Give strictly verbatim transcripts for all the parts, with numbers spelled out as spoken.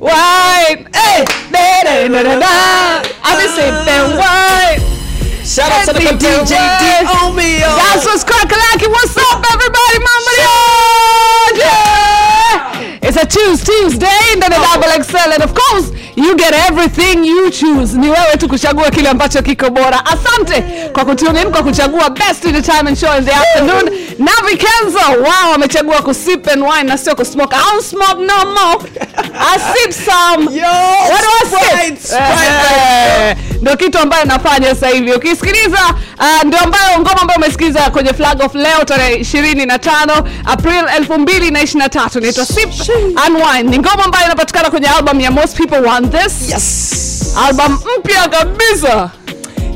wine. Hey, I've been sipping wine. Shout out to the D J Diomi. That's what's crackalacking. What's up, everybody? Mama, yeah. It's a Tuesday, Tuesday, and then a double X L, and of course, you get everything you choose. Ni wewe tu kuchagua kile ambacho kiko bora. Asante kwa kutune in, kwa kuchagua best in the time and show in the afternoon. Na Vikenzo, wow, amechagua kusip and wine na sio kusmoke. I don't smoke no more. I sip some. Yo, what do I sip? Ndio kitu ambayo nafanya sasa hivi. Ukisikiliza ndio ambayo ngoma ambayo umesikiliza kwenye Flag of leo tarehe ishirini na tano April elfu mbili ishirini na tatu Inaitwa Sip and Wine. Ni ngoma ambayo inapatikana kwenye album ya Most People Want This. Yes. Album mpya kabisa.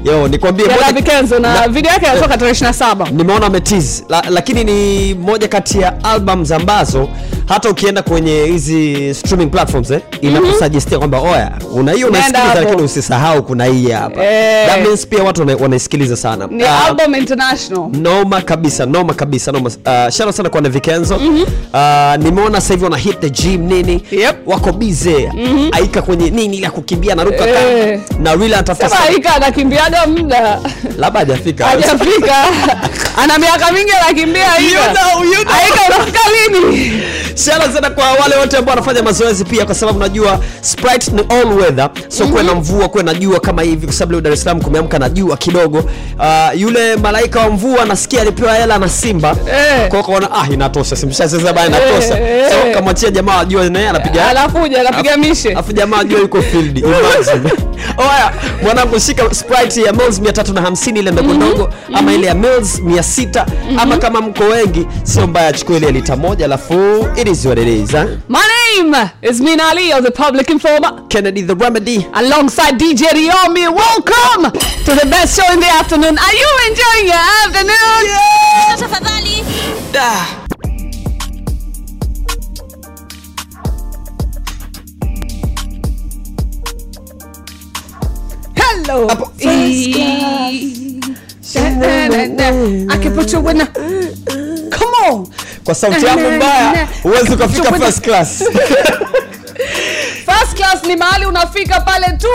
Yo, nikwambie moja Vikenzo na, na video yake inatoka tarehe ishirini na saba Nimeona ametiz. La, lakini ni moja kati ya albums ambazo hata ukienda kwenye hizi streaming platforms eh inakusuggestia kwamba oya una hiyo unasikiliza lakini usisahau kuna hii hapa. Eh. That means pia watu wanaisikiliza sana. Ni uh, album international. Noma kabisa, noma kabisa, noma. Uh, Shana sana kwa Vikenzo. Mm-hmm. Uh, nimeona sasa hivi wana hit the gym nini? Yep. Wako busy. Mm-hmm. Aika kwenye nini ila kukimbia na ruka eh. Ka, na really atafuta. Aika anakimbia muda. Labda hajafika. Hajafika. Ana miaka mingi anakimbia hiyo. You know, you know. Aika unafika lini? Shala sana kwa wale wote ambao wanafanya mazoezi pia kwa sababu najua Sprite ni all weather. So mm-hmm. kuna mvua, kuna jua kama hivi kwa sababu Dar es Salaam kumeamka na jua kidogo. Uh, yule malaika wa mvua anasikia alipewa hela na Simba. Eh. Kwa hiyo ah inatosha. Simsha sasa bana inatosha. Eh. So kamwachia jamaa ajue naye anapiga. Alafuja, anapiga mishe. Alafu jamaa ajue yuko field. Imagine. Oya, mwanangu shika Sprite ya Mills mia tatu na hamsini ile ndogo ndogo mm-hmm. ama ile ya Mills mia sita mm-hmm. ama kama mko wengi sio mbaya chukua ile lita moja alafu it is what it is huh? My name is Minali of the Public Informer, Kennedy the Remedy alongside D J Diomi. Welcome to the best show in the afternoon. Are you enjoying your afternoon? Natasha Favali. Da hello. I can put you in a... Come on. Kwa sauti yangu mbaya, uwezi kufika first class. First class ni mahali unafika pale tu.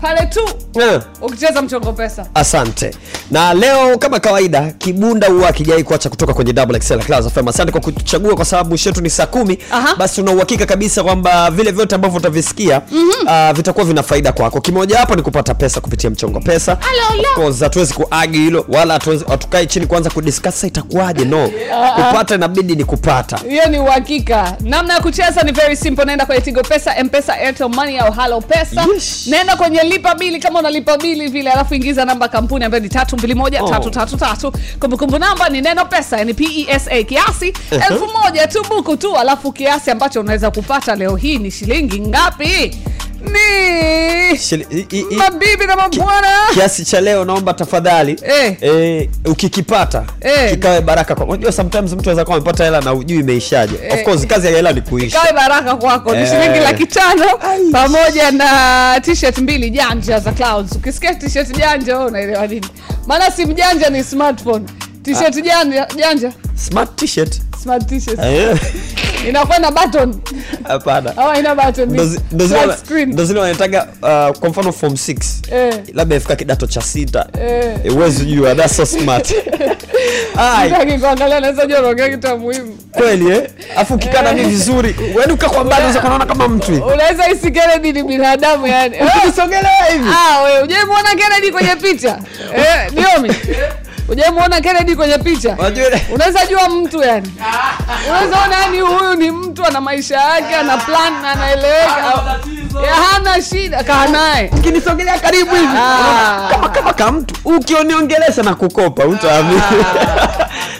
Pale tu. Yeah. Ukicheza mchongo pesa. Asante. Na leo kama kawaida kibunda huwa kijai kuacha kutoka kwenye Double X L Clouds F M. Asante kwa kuchagua kwa sababu shetu ni saa kumi. Aha. Basi una uhakika kabisa kwamba vile vyote ambavyo utavisikia mm-hmm. uh, vitakuwa vina faida kwako. Kimoja hapa ni kupata pesa kupitia mchongo pesa. Of course hatuwezi kuagi hilo wala hatuwezi tukae chini kwanza kudiscuss itakuwaaje no. Uh-huh. Kupata inabidi ni kupata. Hiyo ni uhakika. Namna ya kucheza ni very simple, naenda kwenye Tigo Pesa, M-Pesa, Airtel Money au Halo Pesa. Yes. Nenda kwenye lipa bili kama unalipa bili vile alafu ingiza namba kampuni ambayo ni tatu mbili moja tatu tatu tatu kumbukumbu namba ni neno pesa ni P E S A kiasi uh-huh. elfu moja tu buku tu alafu kiasi ambacho unaweza kupata leo hii ni shilingi ngapi? Ni Shili, i, i, mabibi na mabwana kiasi cha leo naomba tafadhali eh, eh ukikipata eh, kikawe baraka kwako. Unajua sometimes mtu anaweza kuwa amepata hela na hujui imeishaje eh, of course kazi ya hela ni kuisha kikawe baraka kwako eh. Ni shilingi laki tano pamoja na t-shirt mbili janja za Clouds. Ukisikia t-shirt janja wewe unaelewa nini maana si mjanja ni smartphone t-shirt ah. janja janja smart t-shirt smart t-shirt eh. Inakuwa na button. Hapana. Hawa ina button. Does no anataka uh, kwa mfano form six. Eh. Labda ifika kidato cha sita. Eh. Where's you are that's so smart. Ai. Ndio ngiangalia naweza jorogea kitu muhimu. Kweli eh? Afu ukikana ni vizuri. Wewe ukakuwa mbali unaweza kuona kama mtu. Unaweza isikele ni binadamu yani. Ukisogelea hivi. Ah wewe unje muona Kennedy kwenye picha. Eh, Diomi. Unayemuona Kennedy kwenye picha? Unaweza jua mtu yani. Unaweza ona yani huyu ni mtu ana maisha yake, ana plan, anaeleka. Ya hana shida kaa naye. Ukinisogelea karibu hivi. Kama kama kama mtu ukioniongelesha na kukopa, utaamini.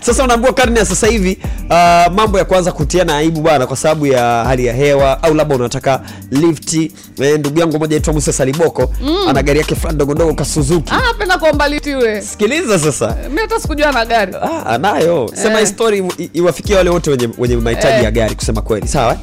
Sasa unaambiwa karne ya sasa hivi uh, mambo ya kwanza kutiana aibu bwana kwa sababu ya hali ya hewa au labda unataka lifti. Ndugu yangu mmoja aitwa Musa Saliboko mm. ana gari yake fulani ndogo ndogo ka Suzuki. Ah napenda kuomba lifti wewe. Sikiliza sasa. Mimi hata sikujua na gari. Ah anayo. Sema eh. story iwafikie wale wote wenye wenye mahitaji eh. ya gari kusema kweli. Sawa?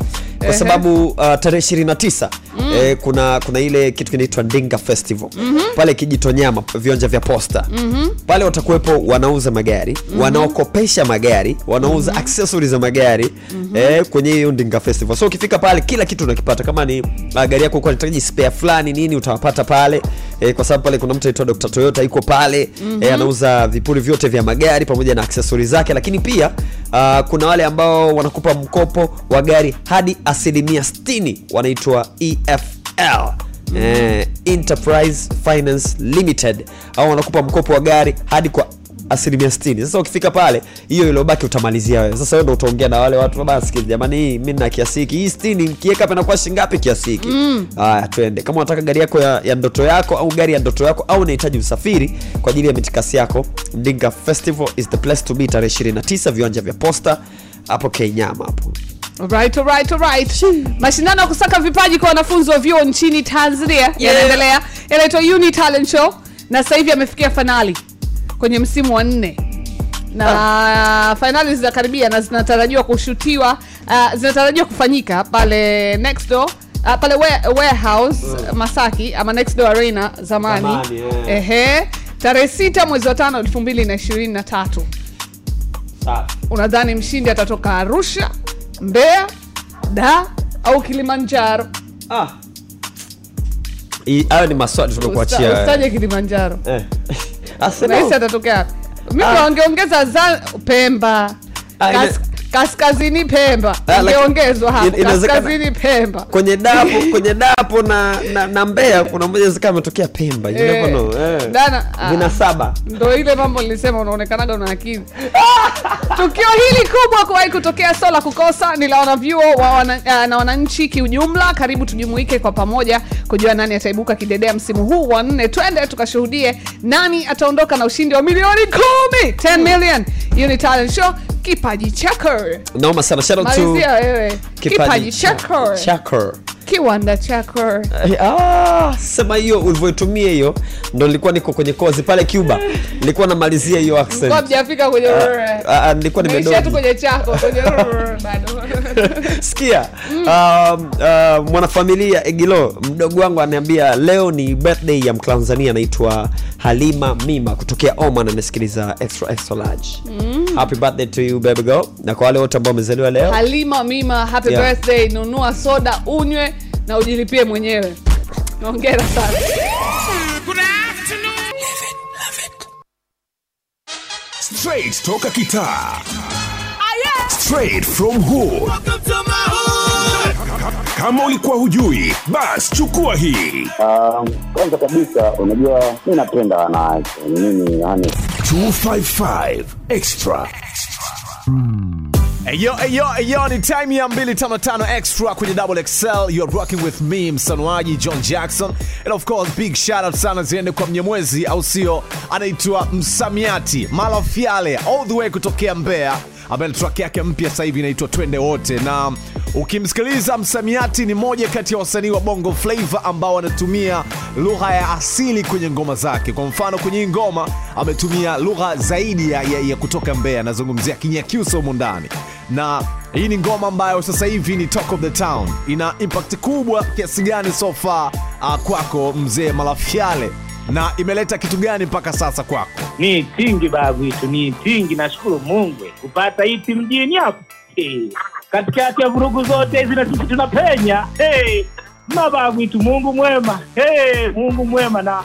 Kwa sababu uh, tarehe ishirini na tisa mm. mm. eh, kuna kuna ile kitu kinaitwa Dinga Festival. Mm -hmm. Pale Kijitonyama, vionja vya posta. Mm -hmm. Pale watakuwepo wanauza magari, mm -hmm. wanaokopesha magari, wanauza mm -hmm. accessories za magari mm -hmm. eh, kwenye hiyo Dinga Festival. So ukifika pale kila kitu unakipata. Kama ni magari yako uko unahitaji spare fulani nini utawapata pale. Eh, kwa sababu pale kuna mtu aitwa Doctor Toyota yuko pale, mm -hmm. eh, anauza vipuri vyote vya magari pamoja na accessories zake, lakini pia uh, kuna wale ambao wanakupa mkopo wa gari hadi asilimia sitini, wanaitwa E F L, mm -hmm. eh, Enterprise Finance Limited, au wanakupa mkopo wa gari hadi kwa asilimia sitini. Sasa ukifika pale hiyo ilobaki utamalizia wewe. Sasa wewe ndio utaongea na wale watu, basi jamani mimi na kiasiki hii sitini nikiweka hapa inakuwa shilingi ngapi kiasiki? Mm. Haya twende. Kama unataka gari yako ya, ya ndoto yako au gari ya ndoto yako au unahitaji usafiri kwa ajili ya mitikasi yako, Dinga Festival is the place to be, tarehe ishirini na tisa viwanja vya posta hapo Kenyama hapo. Alright, alright, alright. Mashindano kusaka vipaji kwa wanafunzi wa vyuo nchini Tanzania yanaendelea. Yeah. Yanaitwa Unity Talent Show na sasa hivi amefikia finali kwenye msimu wa nne. Na oh. finali zinakaribia na zinatarajiwa kushutiwa, uh, zinatarajiwa kufanyika pale next door, uh, pale warehouse uh. Masaki ama next door arena zamani. Zamani yeah. Ehe, tarehe sita mwezi wa tano elfu mbili na ishirini na tatu. Sawa. Unadhani mshindi atatoka Arusha, Mbeya, Dar au Kilimanjaro? Ah. Hayo ni maswali tunakuachia. Usitaje Kilimanjaro. Eh. Asante atatokea. Mimi naongeongeza za Pemba. Kas, kaskazini Pemba. Ningeongezwa hapo. Kaskazini Pemba. Kwenye dapo, kwenye dapo na na, na Mbeya kuna mmoja zikawa ametokea Pemba. Jina eh, kono. Eh. Dana. Vina saba. Ndio ile mambo nilisema unaonekanaga una akili. Tukio hili kubwa kuwahi kutokea sola kukosa ni la wanavyuo wa wana, na wananchi kiujumla. Karibu tujumuike kwa pamoja kujua nani ataibuka kidedea msimu huu wa nne. Twende tukashuhudie nani ataondoka na ushindi wa milioni kumi. ten million. Unity Talent Show, kipaji checker. Naomba sana shout out to kipaji checker. Checker. Kiwanda checker. Ah, sema hiyo ulivyotumia hiyo ndo nilikuwa niko kwenye kozi pale Cuba. Nilikuwa namalizia hiyo accent. Kwa hajafika kwenye ah, nilikuwa nimedoa. Nilikuwa kwenye chako kwenye bado. Sikia, mm. um, uh, mwanafamilia Egilo mdogo wangu ananiambia leo ni birthday ya Mtanzania anaitwa Halima Mima kutokea Oman, anasikiliza extra extra large. Mm. Happy birthday to you baby girl. Na kwa wale wote ambao wamezaliwa leo, Halima Mima happy yeah. birthday. Nunua soda unywe na ujilipie mwenyewe. Naongea sana. Good afternoon. Love it, love it. Straight toka kitaa. Straight from hood. Welcome to my hood. Kama ulikuwa hujui, bas chukua hii. Um, kwanza kabisa unajua mimi napenda wanawake. Mimi yani two five five extra. Hmm. Yo, yo, yo, ni time ya mbili tano tano extra kwenye Double X L. You are rocking with me, Msanwaji John Jackson. And of course, big shout out sana ziende kwa Mnyamwezi, au sio, anaitwa Msamiati, Malafiale, all the way kutokea Mbeya. Abel track yake mpya sasa hivi inaitwa Twende Wote, na ukimsikiliza Msamiati ni moja kati ya wasanii wa Bongo Flavor ambao wanatumia lugha ya asili kwenye ngoma zake. Kwa mfano kwenye ngoma ametumia lugha zaidi ya, ya, ya kutoka Mbeya, nazungumzia Kinyakyusa huko ndani. Na hii ni ngoma ambayo sasa hivi ni talk of the town. Ina impact kubwa kiasi gani so far uh, kwako mzee Malafiale, na imeleta kitu gani mpaka sasa kwako? Ni tingi babu yetu, ni tingi, nashukuru Mungu kupata hii timu mjini hapa. Hey. Katikati ya vurugu zote hizi na sisi tunapenya. Hey, mababu yetu Mungu mwema. Hey, Mungu mwema, na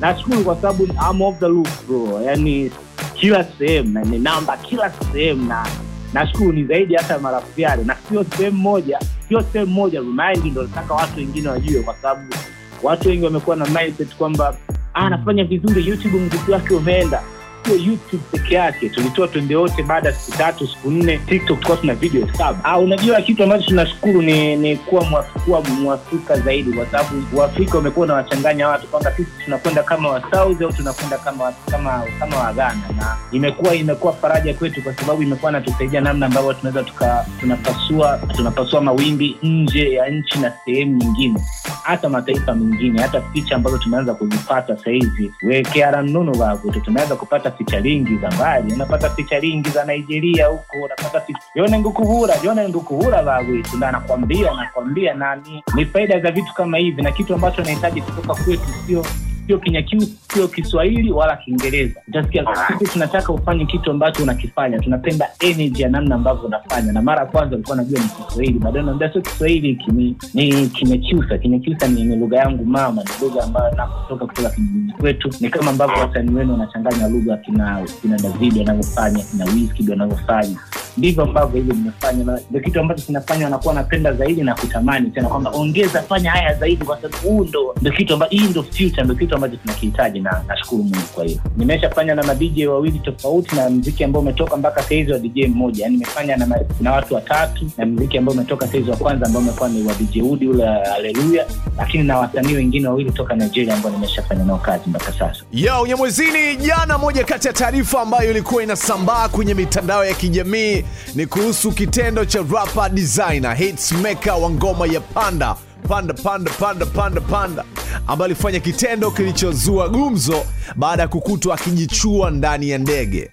nashukuru kwa sababu I'm off the loop bro. Yaani kila sehemu na ni namba kila sehemu, na nashukuru ni zaidi hata marafiki yale, na sio sehemu moja, sio sehemu moja remind, ndio nataka watu wengine wajue kwa sababu watu wengi wamekuwa na mindset kwamba anafanya vizuri YouTube mziki wake umeenda. Sio YouTube peke yake, tulitoa Twende Wote baada ya siku tatu siku nne TikTok tukawa tuna video saba. Ah, unajua kitu ambacho tunashukuru ni ni kuwa mwafrika mwafrika zaidi, kwa sababu Waafrika wamekuwa na wachanganya watu kwamba sisi tunakwenda kama wa Saudi au tunakwenda kama kama kama wa Ghana, na imekuwa imekuwa faraja kwetu kwa sababu imekuwa inatusaidia namna ambavyo tunaweza tuka tunapasua tunapasua mawimbi nje ya nchi na sehemu nyingine. hata mataifa mengine, hata feature ambazo tumeanza kuzipata sasa hivi. Wewe Kiara Nunu babu, tumeanza kupata feature nyingi za mbali, unapata feature nyingi za Nigeria huko, unapata Yone Ngukubura, Yone Ngukubura babu, tunakwambia nakwambia nani. Ni faida za vitu kama hivi na kitu ambacho tunahitaji kutoka kwetu sio sio Kinyakyusa, sio Kiswahili wala Kiingereza. Utasikia sisi tunataka ufanye kitu ambacho unakifanya. Tunapenda energy ya namna ambavyo unafanya. Na mara kwanza nilikuwa najua ni Kiswahili, baadaye naambia sio Kiswahili kimi, ni Kinyakyusa. Kinyakyusa ni lugha yangu mama, ni lugha ambayo nakutoka kutoka kijijini kwetu. Ni kama ambavyo wasanii wenu wanachanganya lugha kina kina David anavyofanya, kina Wizkid anavyofanya. Ndivyo ambavyo hivi mnafanya, na kitu ambacho tunafanya wanakuwa napenda zaidi na kutamani tena kwamba ongeza, fanya haya zaidi kwa sababu huu ndio kitu ambacho hii ndio future, ndio kitu ambacho tunakihitaji. Na nashukuru Mungu kwa hiyo. Nimeshafanya na D J wawili tofauti na muziki ambao umetoka mpaka saizi wa D J mmoja. Yaani nimefanya na ma- na watu watatu, na muziki ambao umetoka saizi wa kwanza ambao umekuwa ni wa D J Udi ule Haleluya, lakini na wasanii wengine wawili kutoka Nigeria ambao nimeshafanya nao kazi mpaka sasa. Yo, Mnyamwezini, jana moja kati ya taarifa ambayo ilikuwa inasambaa kwenye mitandao ya kijamii ni kuhusu kitendo cha rapper designer hits maker wa ngoma ya Panda Panda Panda Panda Panda Panda ambaye alifanya kitendo kilichozua gumzo baada ya kukutwa akijichua ndani ya ndege.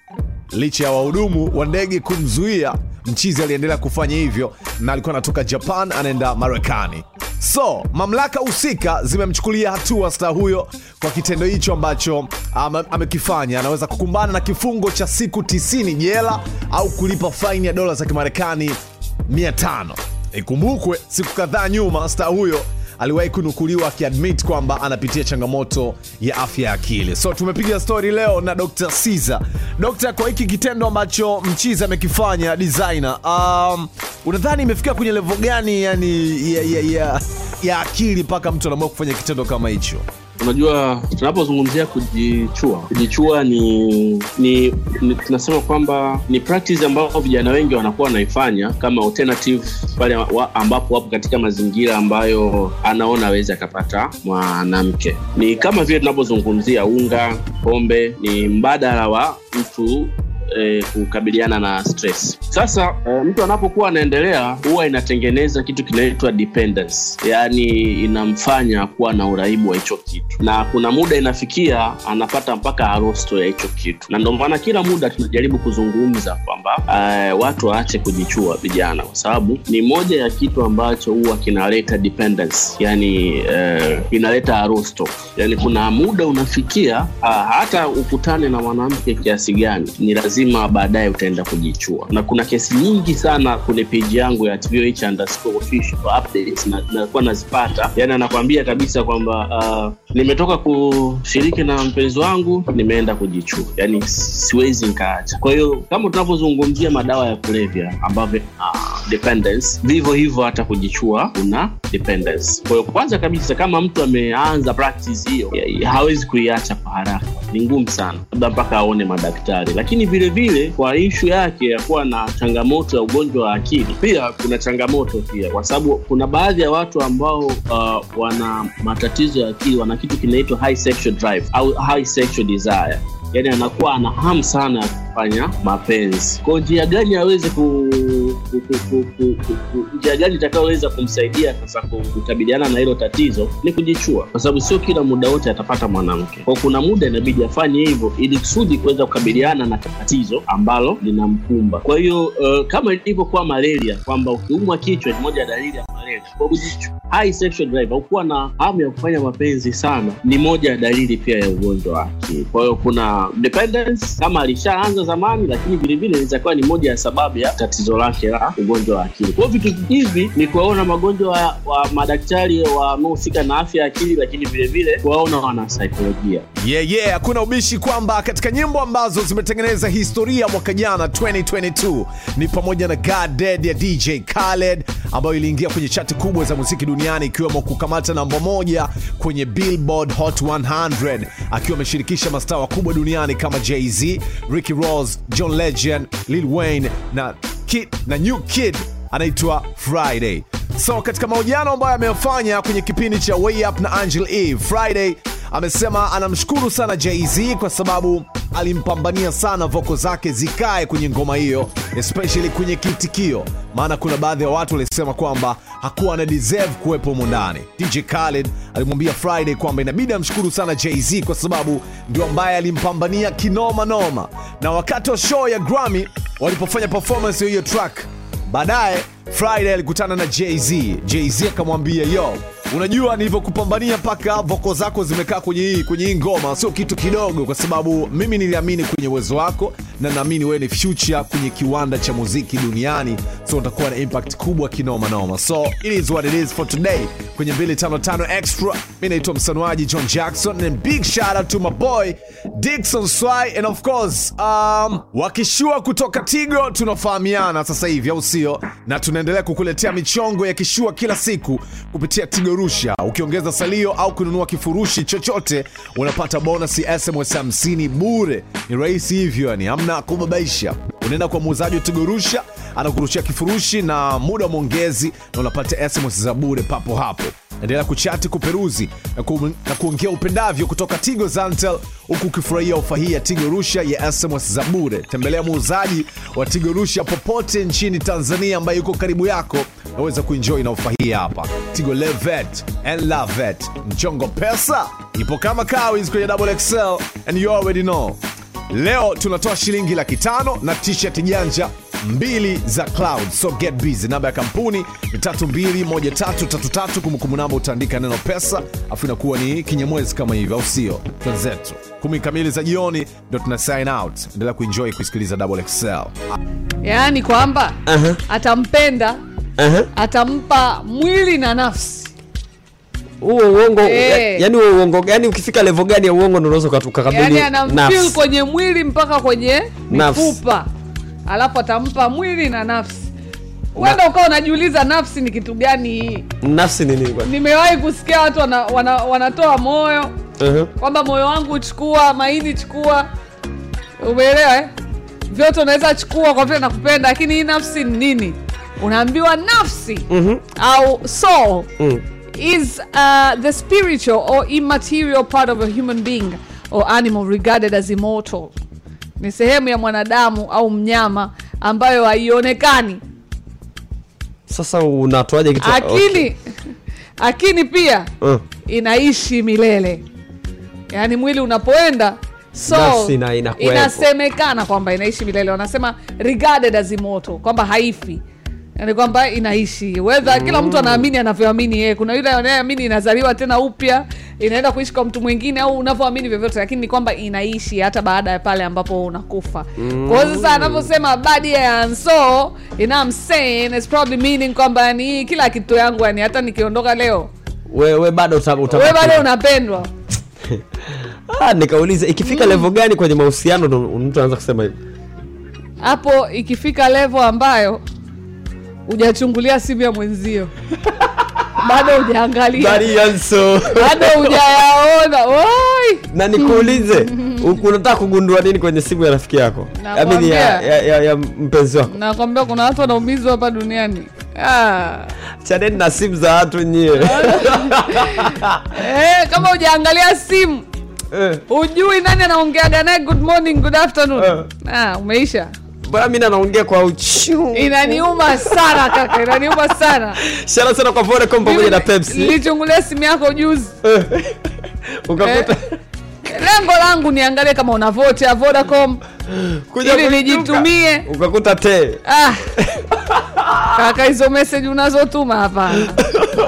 Licha ya wahudumu wa ndege kumzuia, mchizi aliendelea kufanya hivyo na alikuwa anatoka Japan anaenda Marekani. So, mamlaka husika zimemchukulia hatua star huyo kwa kitendo hicho ambacho amekifanya. Anaweza kukumbana na kifungo cha siku tisini jela au kulipa faini ya dola za Kimarekani mia tano. Ikumbukwe, siku kadhaa nyuma star huyo aliwahi kunukuliwa akiadmit kwamba anapitia changamoto ya afya ya akili. So tumepiga story leo na Doctor Caesar. Doctor, kwa hiki kitendo ambacho mchizi amekifanya designer, um, unadhani imefikia kwenye level gani yani ya ya ya, ya akili mpaka mtu anaamua kufanya kitendo kama hicho? Unajua tunapozungumzia kujichua, kujichua ni ni, ni tunasema kwamba ni practice ambayo vijana wengi wanakuwa wanaifanya kama alternative pale ambapo wapo katika mazingira ambayo anaona aweze akapata mwanamke. Ni kama vile tunapozungumzia unga, pombe ni mbadala wa mtu E, kukabiliana na stress. Sasa e, mtu anapokuwa anaendelea huwa inatengeneza kitu kinaitwa dependence. Yaani inamfanya kuwa na uraibu wa hicho kitu. Na kuna muda inafikia anapata mpaka arosto ya hicho kitu. Na ndio maana kila muda tunajaribu kuzungumza kwamba e, watu waache kujichua vijana kwa sababu ni moja ya kitu ambacho huwa kinaleta dependence. Yaani e, inaleta arosto. Yaani kuna muda unafikia a, hata ukutane na mwanamke kiasi gani ni lazima baadaye utaenda kujichua. Na kuna kesi nyingi sana kwenye page yangu ya tvh_official updates na nilikuwa nazipata. Yaani anakuambia kabisa kwamba uh, nimetoka kushiriki na mpenzi wangu, nimeenda kujichua. Yaani siwezi nikaacha. Kwa hiyo kama tunapozungumzia madawa ya kulevya ambavyo uh, dependence, vivyo hivyo hata kujichua una dependence. Kwa hiyo kwanza kabisa kama mtu ameanza practice hiyo, hawezi kuiacha kwa haraka. Ni ngumu sana. Labda mpaka aone madaktari. Lakini vile vile kwa issue yake ya kuwa na changamoto ya ugonjwa wa akili, pia kuna changamoto pia kwa sababu kuna baadhi ya watu ambao uh, wana matatizo ya akili, wana kitu kinaitwa high sexual drive au high sexual desire. Yaani anakuwa ana hamu sana ya kufanya mapenzi. Kwa njia gani aweze ku njia gani itakayoweza kumsaidia sasa kukabiliana na hilo tatizo ni kujichua kwa sababu sio kila muda wote atapata mwanamke. Kwa kuna muda inabidi afanye hivyo ili kusudi kuweza kukabiliana na tatizo ambalo linamkumba. Kwa hiyo uh, kama ilivyokuwa malaria kwamba ukiumwa kichwa ni moja ya dalili ya malaria. Kwa kujichua, high sexual drive au kuwa na hamu ya kufanya mapenzi sana ni moja ya dalili pia ya ugonjwa wa akili. Kwa hiyo kuna dependence kama alishaanza zamani, lakini vile vile inaweza kuwa ni moja ya sababu ya tatizo lake la ugonjwa wa akili. Kwa vitu hivi ni kuwaona magonjwa ya madaktari wanaohusika na afya ya akili, lakini vile vile kuwaona wana saikolojia. Yeah yeah, hakuna ubishi kwamba katika nyimbo ambazo zimetengeneza historia mwaka jana twenty twenty-two ni pamoja na God Dead ya D J Khaled ambayo iliingia kwenye chati kubwa za muziki duniani ikiwemo kukamata namba moja kwenye Billboard Hot mia moja akiwa ameshirikisha mastaa wakubwa duniani kama Jay-Z, Ricky Ross, John Legend, Lil Wayne na Kid na New Kid anaitwa Friday. So katika mahojiano ambayo ameyafanya kwenye kipindi cha Way Up na Angel E, Friday amesema anamshukuru sana Jay-Z kwa sababu alimpambania sana voko zake zikae kwenye ngoma hiyo, especially kwenye kitikio, maana kuna baadhi ya watu walisema kwamba hakuwa ana deserve kuwepo mundani. D J Khaled alimwambia Friday kwamba inabidi amshukuru sana Jay-Z kwa sababu ndio ambaye alimpambania kinoma noma. Na wakati wa show ya Grammy walipofanya performance ya hiyo track, baadaye Friday alikutana na Jay-Z. Jay-Z akamwambia, yo, unajua nilivyokupambania paka voko zako zimekaa kwenye hii kwenye hii ngoma sio kitu kidogo, kwa sababu mimi niliamini kwenye uwezo wako na naamini wewe ni future kwenye kiwanda cha muziki duniani, so utakuwa na impact kubwa kinoma noma. So it is what it is for today kwenye two fifty-five extra. Mimi naitwa Msanwaji John Jackson, and big shout out to my boy Dixon Swai, and of course um wakishua kutoka Tigo. Tunafahamiana sasa hivi au sio? Na tunaendelea kukuletea michongo ya kishua kila siku kupitia Tigo Rusha. Ukiongeza salio au kununua kifurushi chochote unapata bonus ya S M S hamsini bure. Ni rahisi hivyo, yani hamna kubabaisha. Unaenda kwa muuzaji Tigo Rusha, anakurushia kifurushi na muda mwongezi na unapata S M S za bure papo hapo. Endelea kuchati, kuperuzi na, ku, na kuongea upendavyo kutoka Tigo Zantel huku ukifurahia ofa hii ya Tigo Rusha ya S M S za bure. Tembelea muuzaji wa Tigo Rusha popote nchini Tanzania ambaye yuko karibu yako, naweza kuenjoy na ofa hii hapa. Tigo Levet and Lavet. Mchongo pesa ipo kama kawiz kwenye Double X X L, and you already know. Leo tunatoa shilingi laki tano na t-shirt janja mbili za Cloud. So get busy. Namba ya kampuni three two two one three three three, kumbukumbu namba utaandika neno pesa afu inakuwa ni Kinyamwezi kama hivi au sio? Tanzetu kumi kamili za jioni ndio tuna sign out. Endelea kuenjoy kusikiliza Double X X L. Yaani kwamba uh-huh. atampenda uh-huh. atampa mwili na nafsi. Uo uongo, hey. Yaani uo uongo gani? Ukifika level gani ya uongo ndio unaweza ukakabili nafsi? Yaani anamfeel kwenye mwili mpaka kwenye mifupa, alafu atampa mwili na nafsi. Wenda ukao unajiuliza nafsi ni kitu gani? Nafsi ni nini kwani? Nimewahi kusikia watu wana, wana, wanatoa moyo. Uh-huh. Kwamba moyo wangu chukua, maini chukua. Umeelewa eh? Vyote unaweza chukua kwa vile nakupenda, lakini hii nafsi ni nini? Unaambiwa nafsi uh-huh. au soul uh-huh. is uh, the spiritual or immaterial part of a human being or animal regarded as immortal. Ni sehemu ya mwanadamu au mnyama ambayo haionekani. Sasa unatoaje kitu akili? Okay. Akili pia uh. inaishi milele. Yaani mwili unapoenda, so inasemekana kwamba inaishi milele. Wanasema regarded as immortal, kwamba haifi. Yaani kwamba inaishi. Whether mm. kila mtu anaamini anavyoamini yeye. Kuna yule anayeamini inazaliwa tena upya, inaenda kuishi kwa mtu mwingine au unavyoamini vyovyote, lakini ni kwamba inaishi hata baada ya pale ambapo unakufa. Mm. Kwa hiyo sasa anaposema body and soul, you know I'm saying it's probably meaning kwamba ni kila kitu yangu, yani hata nikiondoka leo wewe bado utabaki. Wewe bado unapendwa. Ah, nikauliza ikifika mm. level gani kwenye mahusiano ndio mtu anaanza kusema hivi? Hapo ikifika level ambayo hujachungulia simu ya mwenzio. Bado hujaangalia. Bali yanso. Bado hujayaona. Oi. Na nikuulize, unataka kugundua nini kwenye simu ya rafiki yako? Yaani ya, ya, ya, ya mpenzi wako. Nakwambia kuna watu wanaumizwa hapa duniani. Ah. Chaneni na simu za watu nyewe. Eh, kama hujaangalia simu. Eh. Hujui nani anaongeaga naye good morning, good afternoon. Eh. Ah, umeisha. Bora mimi naongea kwa uchu. Inaniuma sana kaka, inaniuma sana. Shala sana kwa Vodacom pamoja na Pepsi. Nilichungulia simu yako juzi. Ukakuta. Lengo langu niangalie kama una vote ya Vodacom. Ili nijitumie. Ukakuta te. Ah. Kaka hizo message unazotuma hapa.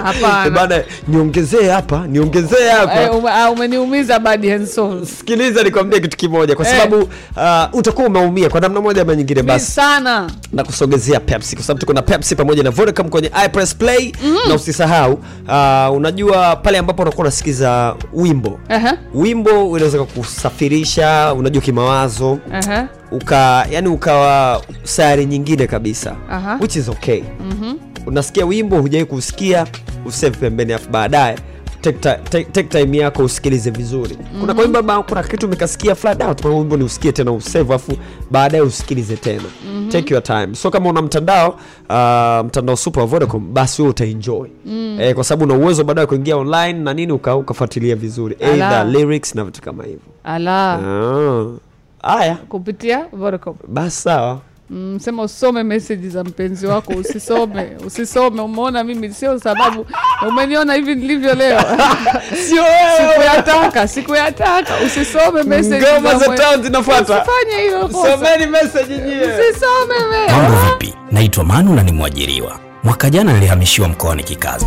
Hapana. Bana niongezee hapa, niongezee hapa. Umeniumiza body and soul. Sikiliza nikwambie kitu kimoja kwa sababu uh, utakuwa umeumia kwa namna moja ama nyingine basi. Ni sana. Na kusogezea Pepsi kwa sababu tuko na Pepsi pamoja na Vodacom kwenye iPress Play mm-hmm. na usisahau uh, unajua pale ambapo unakuwa unasikiza wimbo. Uh-huh. Wimbo unaweza kukusafirisha, unajua kimawazo. Uh-huh. Uka yani ukawa sayari nyingine kabisa. Uh-huh. Which is okay. Mhm. Unasikia wimbo hujai kusikia, usave pembeni afu baadaye take, take take time yako usikilize vizuri. Mm-hmm. Kuna kwamba kuna kitu umekasikia flat out, kwa wimbo ni usikie tena usave afu baadaye usikilize tena. Mm-hmm. Take your time. So kama una mtandao, uh, mtandao super Vodacom, basi wewe utaenjoy. Mm-hmm. Eh, kwa sababu una uwezo baadaye kuingia online na nini uka ukafuatilia vizuri. Either lyrics na vitu kama hivyo. Ala. Ah. Haya. Kupitia Vodacom. Basi sawa. Mm, sema usome messages za mpenzi wako, usisome, usisome, umeona mimi sio sababu, umeniona hivi nilivyo leo. Sio wewe. Sikuyataka, sikuyataka, usisome messages. Ngoma za town zinafuata. Usifanye hilo kosa. Someni message yenyewe. Usisome wewe. Mambo vipi? Naitwa Manu na ni mwajiriwa. Mwaka jana nilihamishiwa mkoani kikazi.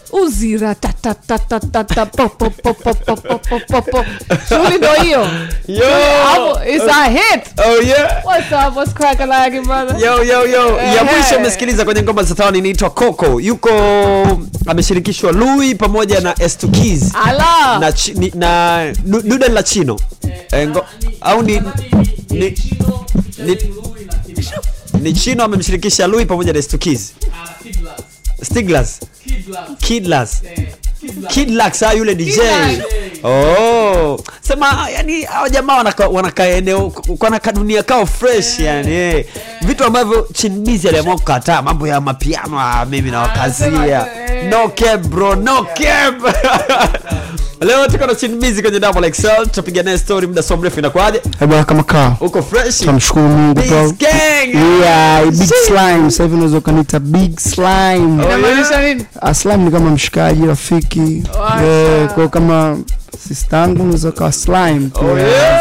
Uzira ta ta ta ta ta ta pop pop pop pop pop pop pop pop. Surely do yo. Yo, it's a hit. Oh yeah. What's up? What's cracking like, brother? Yo yo yo. Hey, ya mwisho msikiliza kwenye ngoma za town inaitwa Coco. Yuko ameshirikishwa Louis pamoja na Estukeys. Ala. Na chi, ni, na dude la Chino. Eh, au ni ni ni Chino amemshirikisha Louis pamoja na Estukeys. Stiglas Kidlas Kidlax ah yule D J oh sema yani hao jamaa wanaka wanaka eneo kwa kadunia kao fresh yani eh vitu ambavyo ChinBees aliamua kukataa mambo ya mapiano mimi na wakazia no cap bro no cap leo tuko na ChinBees kwenye Double X L tupiga na story muda so mrefu inakwaje hebu kama kaa uko fresh tunamshukuru Mungu bro yeah Big Slime sasa hivi unaweza kuniita Big Slime inamaanisha nini Slime ni kama mshikaji rafiki eh kwa kama sistangu unaweza kwa slime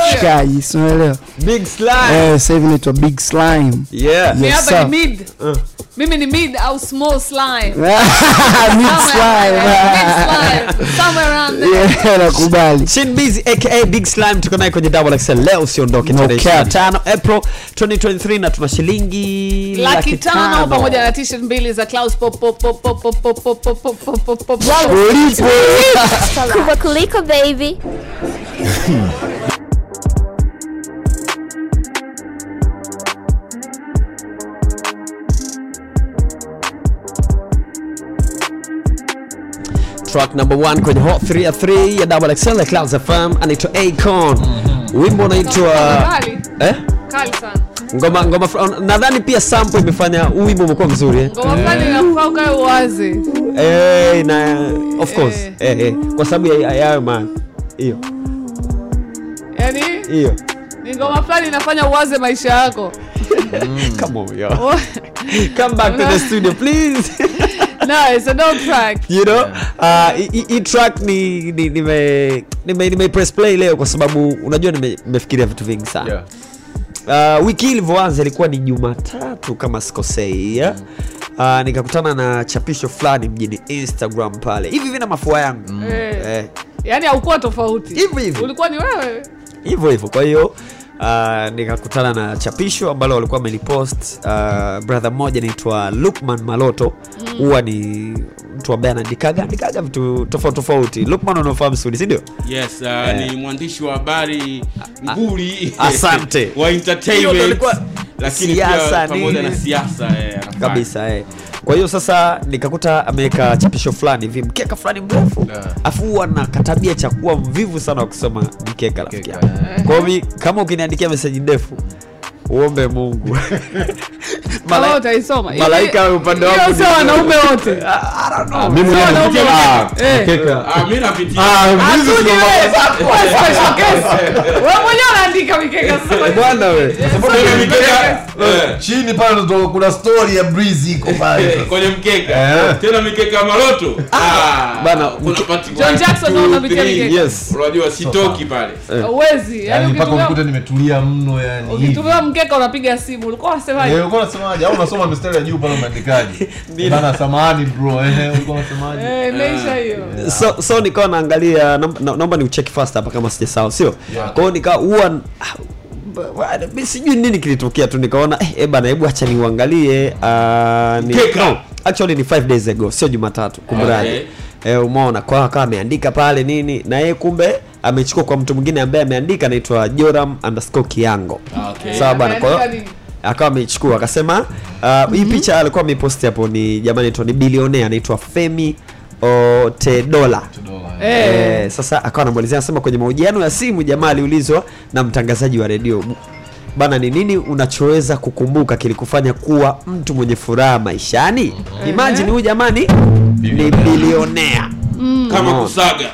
mshikaji unaelewa Big Slime eh sasa hivi inaitwa Big Slime yeah ni hapa ni mid mimi ni mid au small slime mid slime mid slime somewhere around there nakubali ChinBees aka Big Slime tuko naye kwenye Double X L leo usiondoke tarehe tano April twenty twenty-three na tuna shilingi laki tano pamoja na t-shirt mbili za Clouds pop pop pop pop pop pop pop pop pop pop pop pop kuba kuliko baby Track number one kwenye Hot three at three ya Double X L ya Clouds F M anaitwa Akon. Wimbo unaitwa eh? Kalsan. Ngoma ngoma nadhani pia sample imefanya wimbo umekuwa mzuri eh. Ngoma kali inakuwa kwa uwazi. Eh na of course eh eh kwa sababu ya hayo man. Hiyo. Yaani? Hiyo. Ngoma kali inafanya uwaze maisha yako. Come on yo. Come back to the studio please. No, it's an old track. You know, uh hii hi track ni ni nime nime nime press play leo kwa sababu unajua nimefikiria vitu vingi sana. Yeah. Uh wiki ilivyoanza ilikuwa ni Jumatatu kama sikosei. Yeah? Mm. Uh nikakutana na chapisho fulani mjini Instagram pale. Hivi vina mafua yangu. Mm. Eh. eh. Yaani haukuwa tofauti. Hivi hivi. Ulikuwa ni wewe. Hivyo hivyo. Kwa hiyo Uh, nikakutana na chapisho ambalo walikuwa wamelipost uh, brother mmoja anaitwa Lukman Maloto huwa mm. ni mtu wa Bernard Kaga Kaga vitu tofauti tofauti Lukman unaofahamu suli si ndio Yes uh, yeah. ni mwandishi wa habari nguli asante wa entertainment alikuwa lakini pia pamoja na siasa eh, kabisa eh Kwa hiyo sasa nikakuta ameweka chapisho fulani hivi mkeka fulani mrefu afu huwa nakatabia cha kuwa mvivu sana kusoma mkeka rafiki yangu. Kwa hiyo kama ukiniandikia message ndefu uombe Mungu. Malaika utaisoma. Malaika upande wangu. Sio wanaume wote. I don't know. Mimi ninapitia mkeka. Ah mimi napitia. Ah mimi ndio. Wewe mwenyewe unaandika mkeka sasa. Bwana wewe. Sababu mkeka chini pale ndo kuna story ya breeze iko pale kwenye mkeka tena mkeka Maroto ah bana John Jackson anaona mkeka yes unajua sitoki pale uwezi yani ukikuta nimetulia mno yani ukitumia mkeka unapiga simu ulikuwa unasemaje eh ulikuwa unasemaje au unasoma mistari ya juu pale umeandikaje bana samahani bro eh ulikuwa unasemaje eh maisha hiyo so so nikawa naangalia naomba ni check fast hapa kama sijasahau sio kwa hiyo nika huwa mimi sijui nini kilitokea tu nikaona eh bana hebu acha niangalie ah ni no, actually ni five days ago sio Jumatatu kumradi okay. eh umeona kwa akawa ameandika pale nini na yeye kumbe amechukua kwa mtu mwingine ambaye ameandika anaitwa Joram underscore Kiango. Okay. Sawa bana, kwa akawa amechukua akasema uh, mm-hmm. hii picha alikuwa ameposti hapo ni jamani tu ni bilionea anaitwa Femi Otedola. Eh, hey. Sasa akawa anamuelezea anasema kwenye mahojiano ya simu jamaa aliulizwa na mtangazaji wa radio bana, ni nini unachoweza kukumbuka kilikufanya kuwa mtu mwenye furaha maishani? Mm-hmm. Imagine huyu jamani ni bilionea. Mm. Kama no. kusaga.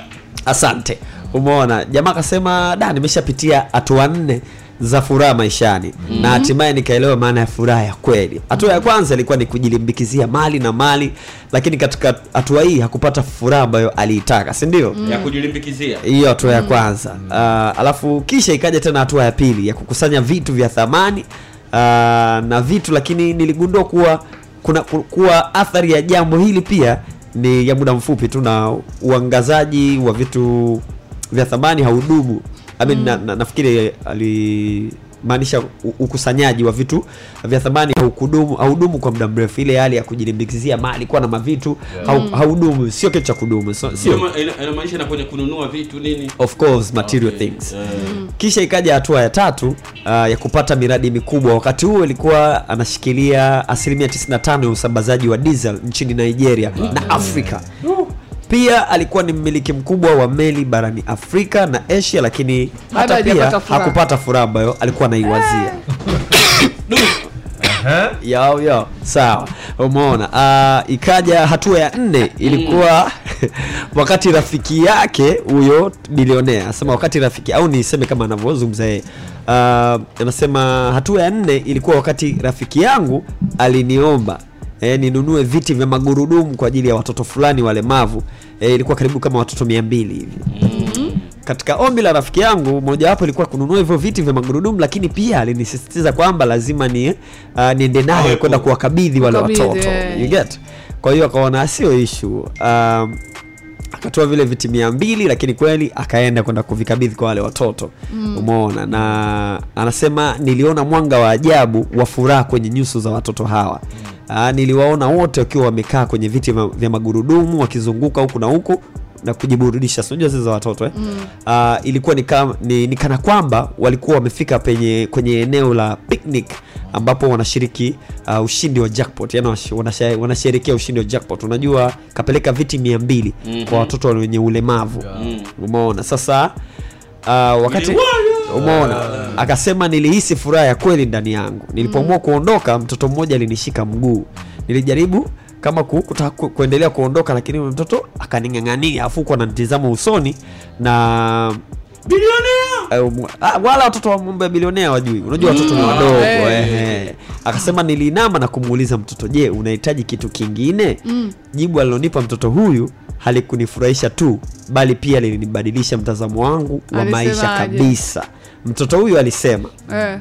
Asante. Umeona jamaa akasema da nimeshapitia hatua nne za furaha maishani mm-hmm. na hatimaye nikaelewa maana ya furaha ya kweli. Hatua ya kwanza ilikuwa ni kujilimbikizia mali na mali, lakini katika hatua hii hakupata furaha ambayo aliitaka, si ndio? Mm-hmm. Ya kujilimbikizia. Hiyo hatua ya kwanza. Mm-hmm. Uh, alafu kisha ikaja tena hatua ya pili ya kukusanya vitu vya thamani uh, na vitu, lakini niligundua kuwa kuna kuwa athari ya jambo hili pia ni ya muda mfupi tu na uangazaji wa vitu vya thamani haudumu. I mean, mm. na, na, nafikiri alimaanisha ukusanyaji wa vitu vya thamani haukudumu haudumu kwa muda mrefu. Ile hali ya kujilimbikizia mali kwa na mavitu yeah. hau, haudumu, sio kitu cha kudumu, so, sio inamaanisha inapoje kununua vitu nini, of course material okay. things yeah. mm. Kisha ikaja hatua ya tatu uh, ya kupata miradi mikubwa. Wakati huo alikuwa anashikilia asilimia tisini na tano ya usambazaji wa diesel nchini Nigeria yeah. na Afrika yeah. Pia alikuwa ni mmiliki mkubwa wa meli barani Afrika na Asia, lakini hata Hada pia hakupata furaha ambayo alikuwa anaiwazia. Aha. Yao yao. Sawa. Umeona? Uh, ikaja hatua ya nne ilikuwa wakati rafiki yake huyo bilionea. Sema wakati rafiki au niseme kama anavyozungumza yeye. Uh, anasema hatua ya nne ilikuwa wakati rafiki yangu aliniomba eh ninunue viti vya magurudumu kwa ajili ya watoto fulani walemavu. Eh, ilikuwa karibu kama watoto mia mbili hivi. Mm-hmm. Katika ombi la rafiki yangu moja wapo ilikuwa kununua hivyo viti vya magurudumu, lakini pia alinisisitiza kwamba lazima ni uh, niende naye kwenda kuwakabidhi wale watoto. You get? Kwa hiyo akaona sio issue. Um akatoa vile viti mia mbili, lakini kweli akaenda kwenda kuvikabidhi kwa wale watoto. Mm. Umeona? Na anasema niliona mwanga wa ajabu wa furaha kwenye nyuso za watoto hawa. Ah, niliwaona wote wakiwa wamekaa kwenye viti vya magurudumu wakizunguka huku na huku na kujiburudisha. Unajua sisi za watoto eh. Mm. Ah, ilikuwa ni, kam, ni, ni kana kwamba walikuwa wamefika penye kwenye eneo la picnic ambapo wanashiriki uh, ushindi wa jackpot. Yaani wanasherehekea ushindi wa jackpot. Unajua kapeleka viti mia mbili mm-hmm. kwa watoto wenye ulemavu. Yeah. Umeona? Sasa uh, wakati umeona akasema nilihisi furaha ya kweli ndani yangu. Nilipoamua kuondoka mtoto mmoja alinishika mguu. Nilijaribu kama ku, kutaka ku, kuendelea kuondoka, lakini mtoto akaningangania afu kwa anatazama usoni na bilionea. Uh, wala watoto wa mumbe bilionea wajui. Unajua watoto mm, ni wadogo eh. Hey. Akasema nilinama na kumuuliza mtoto, "Je, unahitaji kitu kingine?" Mm. Jibu alilonipa mtoto huyu halikunifurahisha tu bali pia lilinibadilisha mtazamo wangu wa alisema maisha kabisa. Aje. Mtoto huyu alisema eh,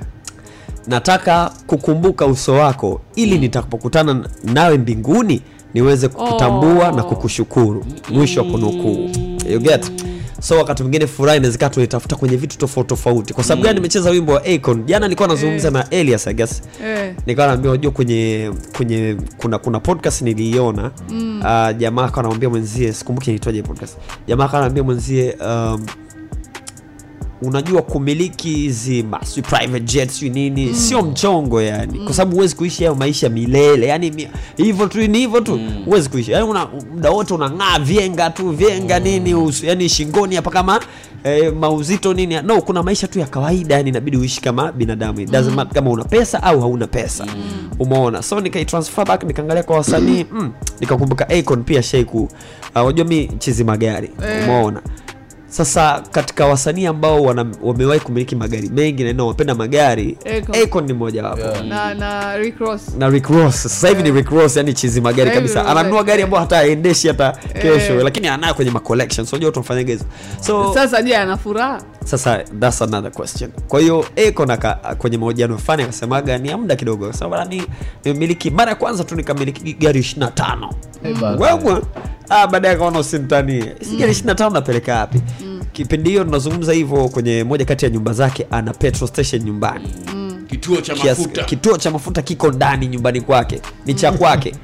nataka kukumbuka uso wako ili nitakapokutana nawe mbinguni niweze kukutambua oh. na kukushukuru. Mwisho wa kunukuu. You get? So wakati mwingine furaha inaweza tunaitafuta kwenye vitu tofauti tofauti. Kwa sababu gani nimecheza wimbo wa Akon? Jana nilikuwa nazungumza eh. na Elias I guess. Eh. Nikawa naambia unajua kwenye kwenye kuna kuna podcast niliiona. Mm. Uh, jamaa akawa anaambia mwenzie sikumbuki nitoje podcast. Jamaa akawa anaambia mwenzie um, unajua kumiliki hizi masu private jets ni nini mm. sio mchongo yani mm. kwa sababu huwezi kuishi hayo maisha milele yani hivyo tu ni hivyo tu huwezi mm. kuishi yani una muda wote unang'aa vienga tu vienga mm. nini usu, yani shingoni hapa kama eh, mauzito nini no kuna maisha tu ya kawaida yani inabidi uishi kama binadamu it doesn't matter kama una pesa au hauna pesa mm. umeona. So nikai transfer back nikaangalia kwa wasanii mm. nikakumbuka Akon pia Sheiku unajua uh, mimi chizi magari eh. umeona. Sasa katika wasanii ambao wamewahi kumiliki magari mengi na wanapenda magari, Akon ni mmoja wapo. Yeah. Na na Rick Ross. Na Rick Ross. Sasa hivi yeah. ni Rick Ross yani chizi magari yeah. kabisa. Ananunua gari ambayo hata aendeshi hata kesho yeah. lakini anayo kwenye ma collections. Unajua watu wanafanya hizo. So sasa je ana furaha? Sasa that's another question. Kwa hiyo Akon kwenye mahojiano fulani akasemaga ni muda kidogo. Sababu ni nimiliki mara kwanza tu nikamiliki gari ishirini na tano. Wewe ah baadaye kaona usimtanie. Sijali ishirini na tano napeleka wapi? Kipindi hiyo tunazungumza hivyo kwenye moja kati ya nyumba zake ana petrol station nyumbani. Mm. Kituo cha mafuta. Kias, kituo cha mafuta kiko ndani nyumbani kwake. Ni cha kwake.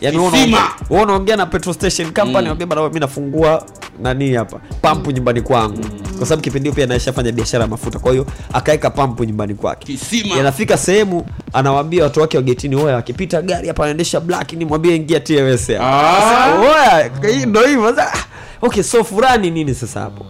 Yaani unaona unaongea na petrol station company mm. wambia mimi nafungua nani hapa? Pump nyumbani kwangu. Mm. kwa sababu kipindi pia anashafanya biashara ya mafuta. Kwa hiyo akaeka pampu nyumbani kwake. Kisima. Yanafika sehemu anawaambia watu wake wa getini, oya akipita gari hapa anaendesha black ni mwambie ingia T W S. Ah. Oya ndio hivyo sasa. Okay, so furani nini sasa hapo?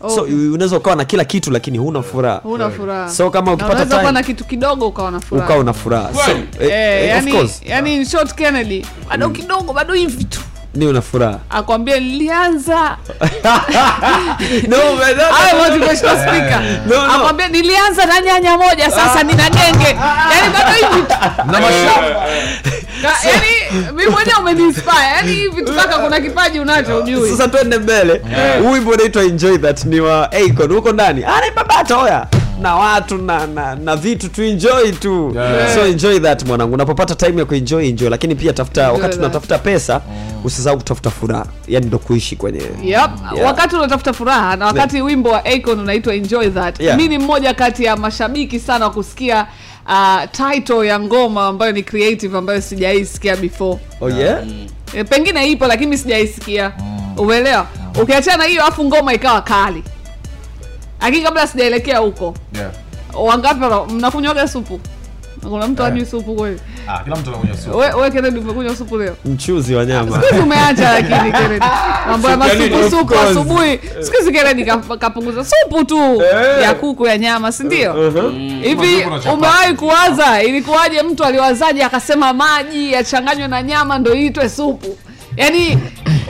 Oh. So unaweza ukawa na kila kitu lakini huna furaha. Huna furaha. So kama ukipata time unaweza kuwa na kitu kidogo ukawa na furaha. Ukawa na furaha. So eh, eh, eh, yani, of course. Yani in short Kennedy, bado mm. kidogo bado hivi tu. Ni una furaha. Akwambia nilianza. No, but I want to question speaker. No, no. Akwambia nilianza na nyanya moja sasa nina denge. Yani bado hivi. Na mashaka. Yani mimi mwenyewe umeninspire. Yani hivi tukaka kuna kipaji unacho ujui. Sasa twende mbele. Wimbo unaitwa Enjoy That ni wa Akon huko ndani. Ana babata oya. Na watu na na, na vitu tu enjoy tu. Yeah. So enjoy that mwanangu. Unapopata time ya kuenjoy enjoy, lakini pia tafuta wakati unatafuta pesa, usisahau kutafuta furaha. Yaani ndio kuishi kwenye. Yep. Yeah. Wakati unatafuta furaha na wakati yeah. wimbo wa Akon unaitwa Enjoy That. Yeah. Mimi ni mmoja kati ya mashabiki sana wa kusikia uh, title ya ngoma ambayo ni creative ambayo sijaisikia before. Oh yeah. Mm. E, pengine ipo lakini sijaisikia. Mm. Umeelewa? Mm. Ukiachana hiyo afu ngoma ikawa kali. Aki kabla sijaelekea huko. Yeah. Wangapi mnakunywa supu? Kuna mtu anywe supu kweli? Ah, kila mtu anakunywa supu. Wewe wewe Kennedy unakunywa supu leo? Mchuzi wa nyama. Siku umeacha lakini Kennedy. Mambo ya masupu supu asubuhi. Siku Kennedy kapunguza supu tu ya kuku ya nyama, si ndio? Hivi umewahi kuwaza ilikuwaje mtu aliwazaje akasema maji yachanganywe na nyama ndio iitwe supu? Yaani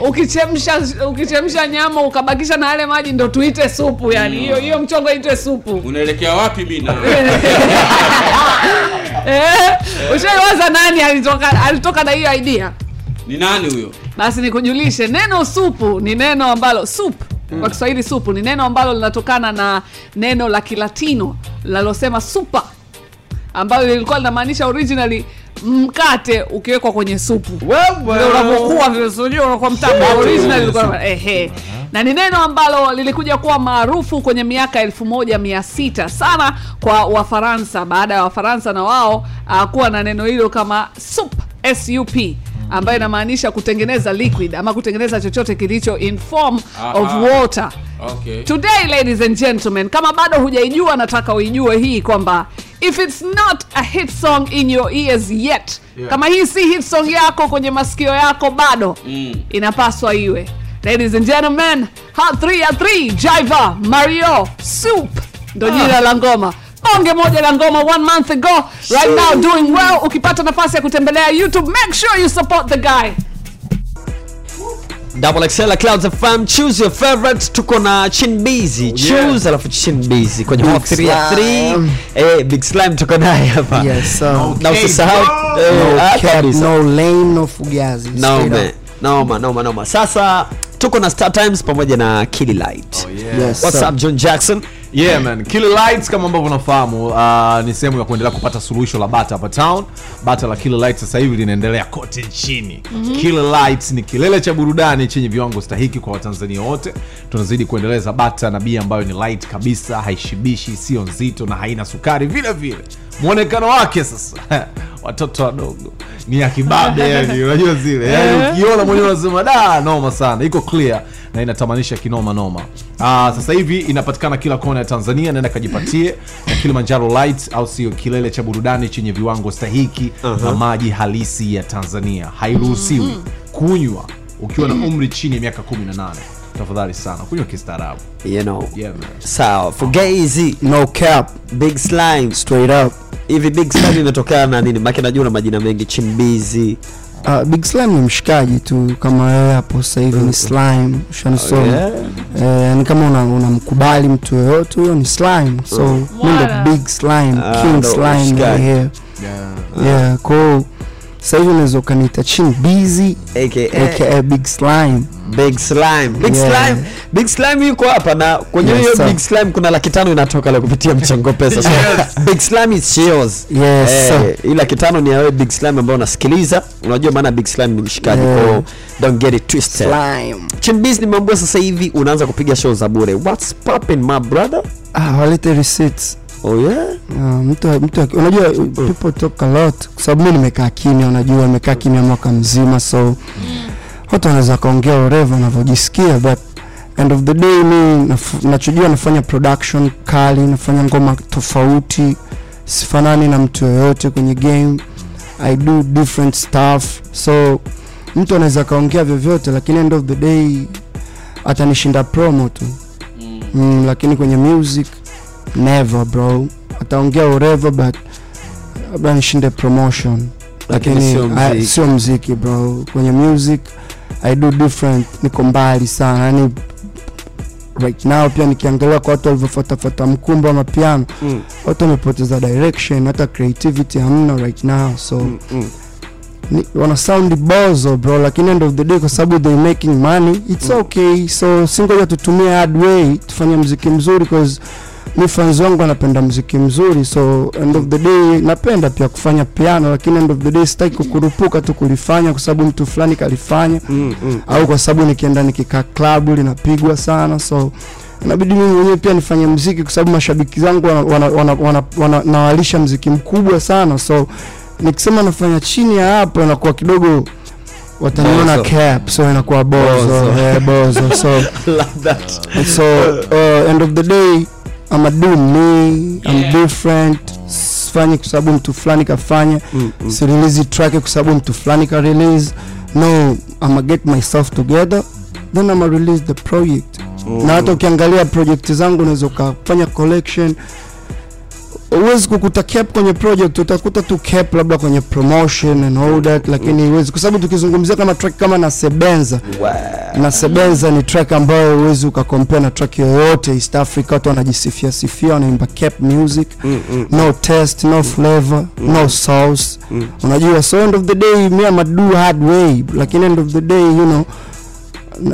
ukichemsha ukichemsha nyama ukabakisha na yale maji ndio tuite supu, yani hiyo hiyo mchongo itwe supu. Unaelekea wapi bina? Eh, ushawaza nani alitoka alitoka na hiyo idea? Ni nani huyo? Basi nikujulishe, neno supu ni neno ambalo soup mm. kwa Kiswahili supu ni neno ambalo linatokana na neno la Kilatino linalosema super, ambalo lilikuwa linamaanisha originally mkate ukiwekwa kwenye supu. Ndio unapokuwa vizuri unakuwa mtamu. Original ilikuwa ehe. Na ni neno ambalo lilikuja kuwa maarufu kwenye miaka elfu moja mia sita sana kwa Wafaransa, baada ya Wafaransa na wao uh, kuwa na neno hilo kama soup, S U P, ambayo inamaanisha kutengeneza liquid ama kutengeneza chochote kilicho in form Aha. of water. Okay. Today ladies and gentlemen, kama bado hujaijua nataka uijue hii kwamba if it's not a hit song in your ears yet, yeah. kama hii si hit song yako kwenye masikio yako bado, mm. inapaswa iwe. Ladies and gentlemen, Hot three at three, Jaiva, Mario, Soup, ndo jina ah. la ngoma. Bonge moja la ngoma one month ago, right now doing well. Ukipata nafasi ya kutembelea YouTube, make sure you support the guy. Double X L Clouds F M, choose your favorite. Tuko na ChinBees, oh, yeah. choose alafu ChinBees kwenye Hot three three. Eh, Big Slime tuko naye hapa. Yes, so um, okay, na usisahau uh, no, no lame no fugazi. Naoma, naoma, naoma, naoma. Sasa tuko na Star Times pamoja na Killer Lights. Oh, yeah. Yes, what's so. Up John Jackson? Yeah man, Killer Lights kama ambavyo unafahamu uh, ni sehemu ya kuendelea kupata suluhisho la bata hapa town. Bata la Killer Lights sasa hivi linaendelea kote nchini. Mm-hmm. Killer Lights ni kilele cha burudani chenye viwango stahiki kwa Watanzania wote. Tunazidi kuendeleza bata na bia ambayo ni light kabisa, haishibishi, sio nzito na haina sukari vile vile. Muonekano wake sasa watoto wadogo ni akibabe yani unajua zile yani ukiona mwenyewe unasema da noma sana, iko clear na inatamanisha kinoma noma. Ah, sasa hivi inapatikana kila kona ya Tanzania, nenda kajipatie. Na Kilimanjaro Lights au sio kilele cha burudani chenye viwango stahiki uh-huh. na maji halisi ya Tanzania. Hairuhusiwi kunywa ukiwa na umri chini ya miaka kumi na nane. Tafadhali sana kunywa kistaarabu, you know. Yeah man. So for Jay-Z, no cap, Big Slime straight up. Hivi Big Slime imetokana na nini? Maana najua na majina mengi ChinBees. Uh, Big Slime ni mshikaji tu kama yeye hapo sasa hivi ni slime, ushanisoma. Oh, yeah. Eh, ni kama una unamkubali mtu yeyote huyo ni slime. So ndio Big Slime, ah, King no, Slime yeah. Yeah. Yeah, cool. Sasa hivi unaweza kuniita ChinBees aka aka Big Slime. Big Slime. Big yeah. Slime. Big Slime yuko hapa na kwenye hiyo yes, Big Slime kuna laki tano inatoka leo kupitia mchango pesa. So, yes. Big Slime is yours. Yes. Eh, ila kitano ni yawe Big Slime ambao unasikiliza. Unajua maana Big Slime ni mshikaji. Yeah. Oh, don't get it twisted. Slime. ChinBees ni mambo sasa hivi unaanza kupiga show za bure. What's popping my brother? Ah, walete receipts. Oh yeah. Uh, mtu mtu unajua people talk a lot. Kwa sababu mimi nimekaa kimya, unajua nimekaa kimya mwaka mzima so hata anaweza kaongea whatever anavyojisikia but end of the day mimi nachojua nafanya production kali, nafanya ngoma tofauti, sifanani na mtu yoyote kwenye game. I do different stuff. So mtu anaweza kaongea vyovyote lakini end of the day atanishinda promo tu. Mm. Mm, lakini kwenye music never bro. Ataongea whatever but abanishinde promotion. Lakini sio muziki bro. Kwenye music I do different, niko mbali sana. Yani right now pia nikiangalia kwa watu walivyofuata fuata mkumbo ama piano, mm. watu wamepoteza direction, hata creativity hamna right now. So mm-hmm. ni, wana sound bozo bro, lakini end of the day kwa sababu they making money, it's mm. okay. So singoja tutumie hard way tufanye muziki mzuri because ni fans wangu wanapenda muziki mzuri. So end of the day napenda pia kufanya piano lakini end of the day sitaki kukurupuka tu kulifanya kwa sababu mtu fulani kalifanya mm, mm. au kwa sababu nikienda nikikaa club linapigwa sana. So inabidi mimi mwenyewe pia nifanye muziki kwa sababu mashabiki zangu wanawalisha wana, wana, wana, wana, muziki mkubwa sana. So nikisema nafanya chini ya hapo inakuwa kidogo wataniona cap, so inakuwa bozo bozo, yeah, bozo. So love that. And so uh, end of the day I'm a do me, I'm yeah. different. Sifanyi kwa sababu mtu fulani kafanya. Mm, mm. Si release track kwa sababu mtu fulani ka release. No, I'm a get myself together, then I'm a release the project. Oh. Na hata ukiangalia project zangu unaweza kufanya collection. Uwezi kukuta cap kwenye project, utakuta tu cap labda kwenye promotion and all that, lakini mm. uwezi kwa sababu tukizungumzia kama track kama na Sebenza. Wow. Na Sebenza ni track ambayo uwezi ukakompare na track yoyote East Africa. Watu wanajisifia sifia wanaimba cap music, mm, mm. no taste, no flavor, mm. no sauce. Mm. Unajua, so end of the day me ama do hard way, lakini end of the day you know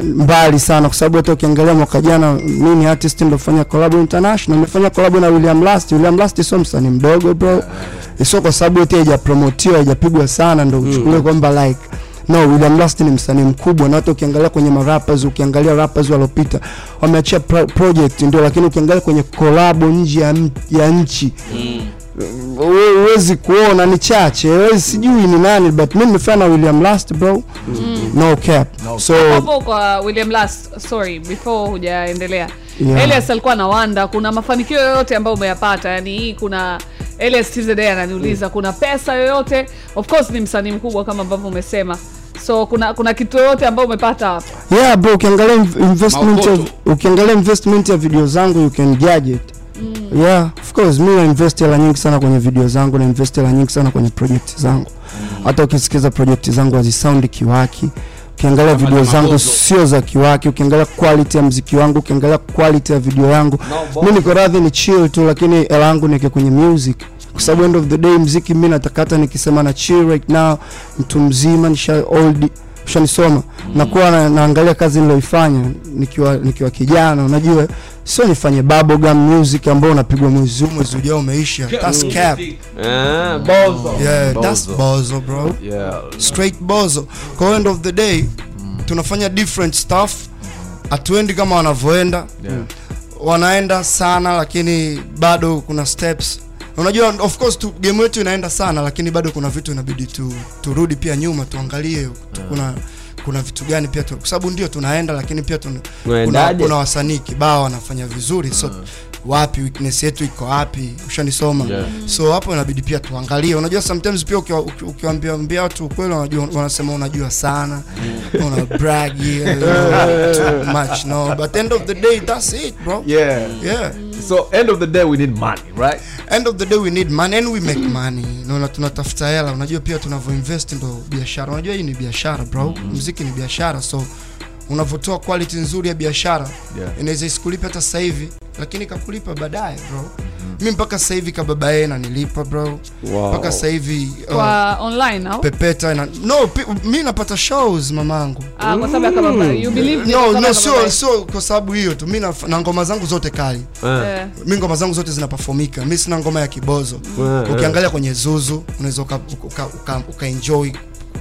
mbali sana kwa sababu hata ukiangalia mwaka jana mimi artist ndo fanya collab international, nimefanya collab na William Last. William Last sio msanii mdogo bro, sio kwa sababu eti haijapromotiwa haijapigwa sana ndo uchukue kwamba like no, William Last ni msanii mkubwa. Na hata ukiangalia kwenye rappers, ukiangalia rappers waliopita wameachia pro- project ndio, lakini ukiangalia kwenye collab nje ya, ya nchi huwezi kuona, ni chache. Wewe sijui ni nani but mimi nimefanya William Last bro. Mm. No cap. No. So hapo kwa William Last, sorry before hujaendelea. Yeah. Elias alikuwa na wanda kuna mafanikio yoyote ambayo umeyapata? Yaani kuna Elias T Z D ananiuliza mm. kuna pesa yoyote? Of course ni msanii mkubwa kama ambavyo umesema. So kuna kuna kitu yoyote ambayo umepata hapo? Yeah bro, ukiangalia investment ya, ukiangalia investment ya video zangu you can judge it. Mm. Yeah, of course mimi na invest hela nyingi sana kwenye video zangu, na invest hela nyingi sana kwenye project zangu. Hata ukisikiza project zangu hazi sound kiwaki. Ukiangalia video zangu sio za kiwaki, ukiangalia quality ya muziki wangu, ukiangalia quality ya video yangu. Mimi niko radhi ni chill tu lakini hela yangu nike kwenye music. Kwa sababu end of the day muziki mimi natakata nikisema na chill right now, mtu mzima nisha old nishanisoma. Mm. Na kuwa na, naangalia kazi niloifanya nikiwa nikiwa kijana, unajua sio nifanye bubble gum music ambayo unapigwa mwezi mwezi ujao umeisha. That's cap. Ah, bozo. Yeah, that's bozo bro. Yeah. Straight bozo. Kwa end of the day tunafanya different stuff. Hatuendi kama wanavyoenda. Yeah. Wanaenda sana lakini bado kuna steps. Unajua of course tu, game yetu inaenda sana lakini bado kuna vitu inabidi tu turudi pia nyuma tuangalie tu, yeah. kuna kuna vitu gani pia tu, kwa sababu ndio tunaenda lakini pia tuna, kuna, kuna wasanii kibao wanafanya vizuri, yeah. so wapi weakness yetu iko wapi, ushanisoma. Yeah. So hapo inabidi pia tuangalie. Unajua sometimes pia ukiwaambia ambia watu kweli wanajua, wanasema unajua sana, yeah. una brag, yeah, too much. No, but end of the day that's it bro. Yeah, yeah. So end of the day we need money, right? End of the day we need money and we make money. Unaona tunatafuta hela. Unajua pia tunavyoinvest ndo biashara. Unajua hii ni biashara bro. Muziki ni biashara. So unavotoa quality nzuri ya biashara, yeah. inaweza isikulipe hata sasa hivi lakini kakulipa baadaye bro. Mimi mpaka sasa hivi ka baba yeye ananilipa bro. Wow. Mpaka sasa hivi uh, kwa online au Pepeta na no pi, mimi napata shows mamangu. Ah, kwa sababu ya baba you believe me. No no, sio sio kwa sababu hiyo tu. Mimi na ngoma zangu zote kali. Yeah. Yeah. Mimi ngoma zangu zote zinaperformika. Mimi sina ngoma ya kibozo. Yeah. Ukiangalia kwenye Zuzu unaweza uka, uka, uka, uka enjoy.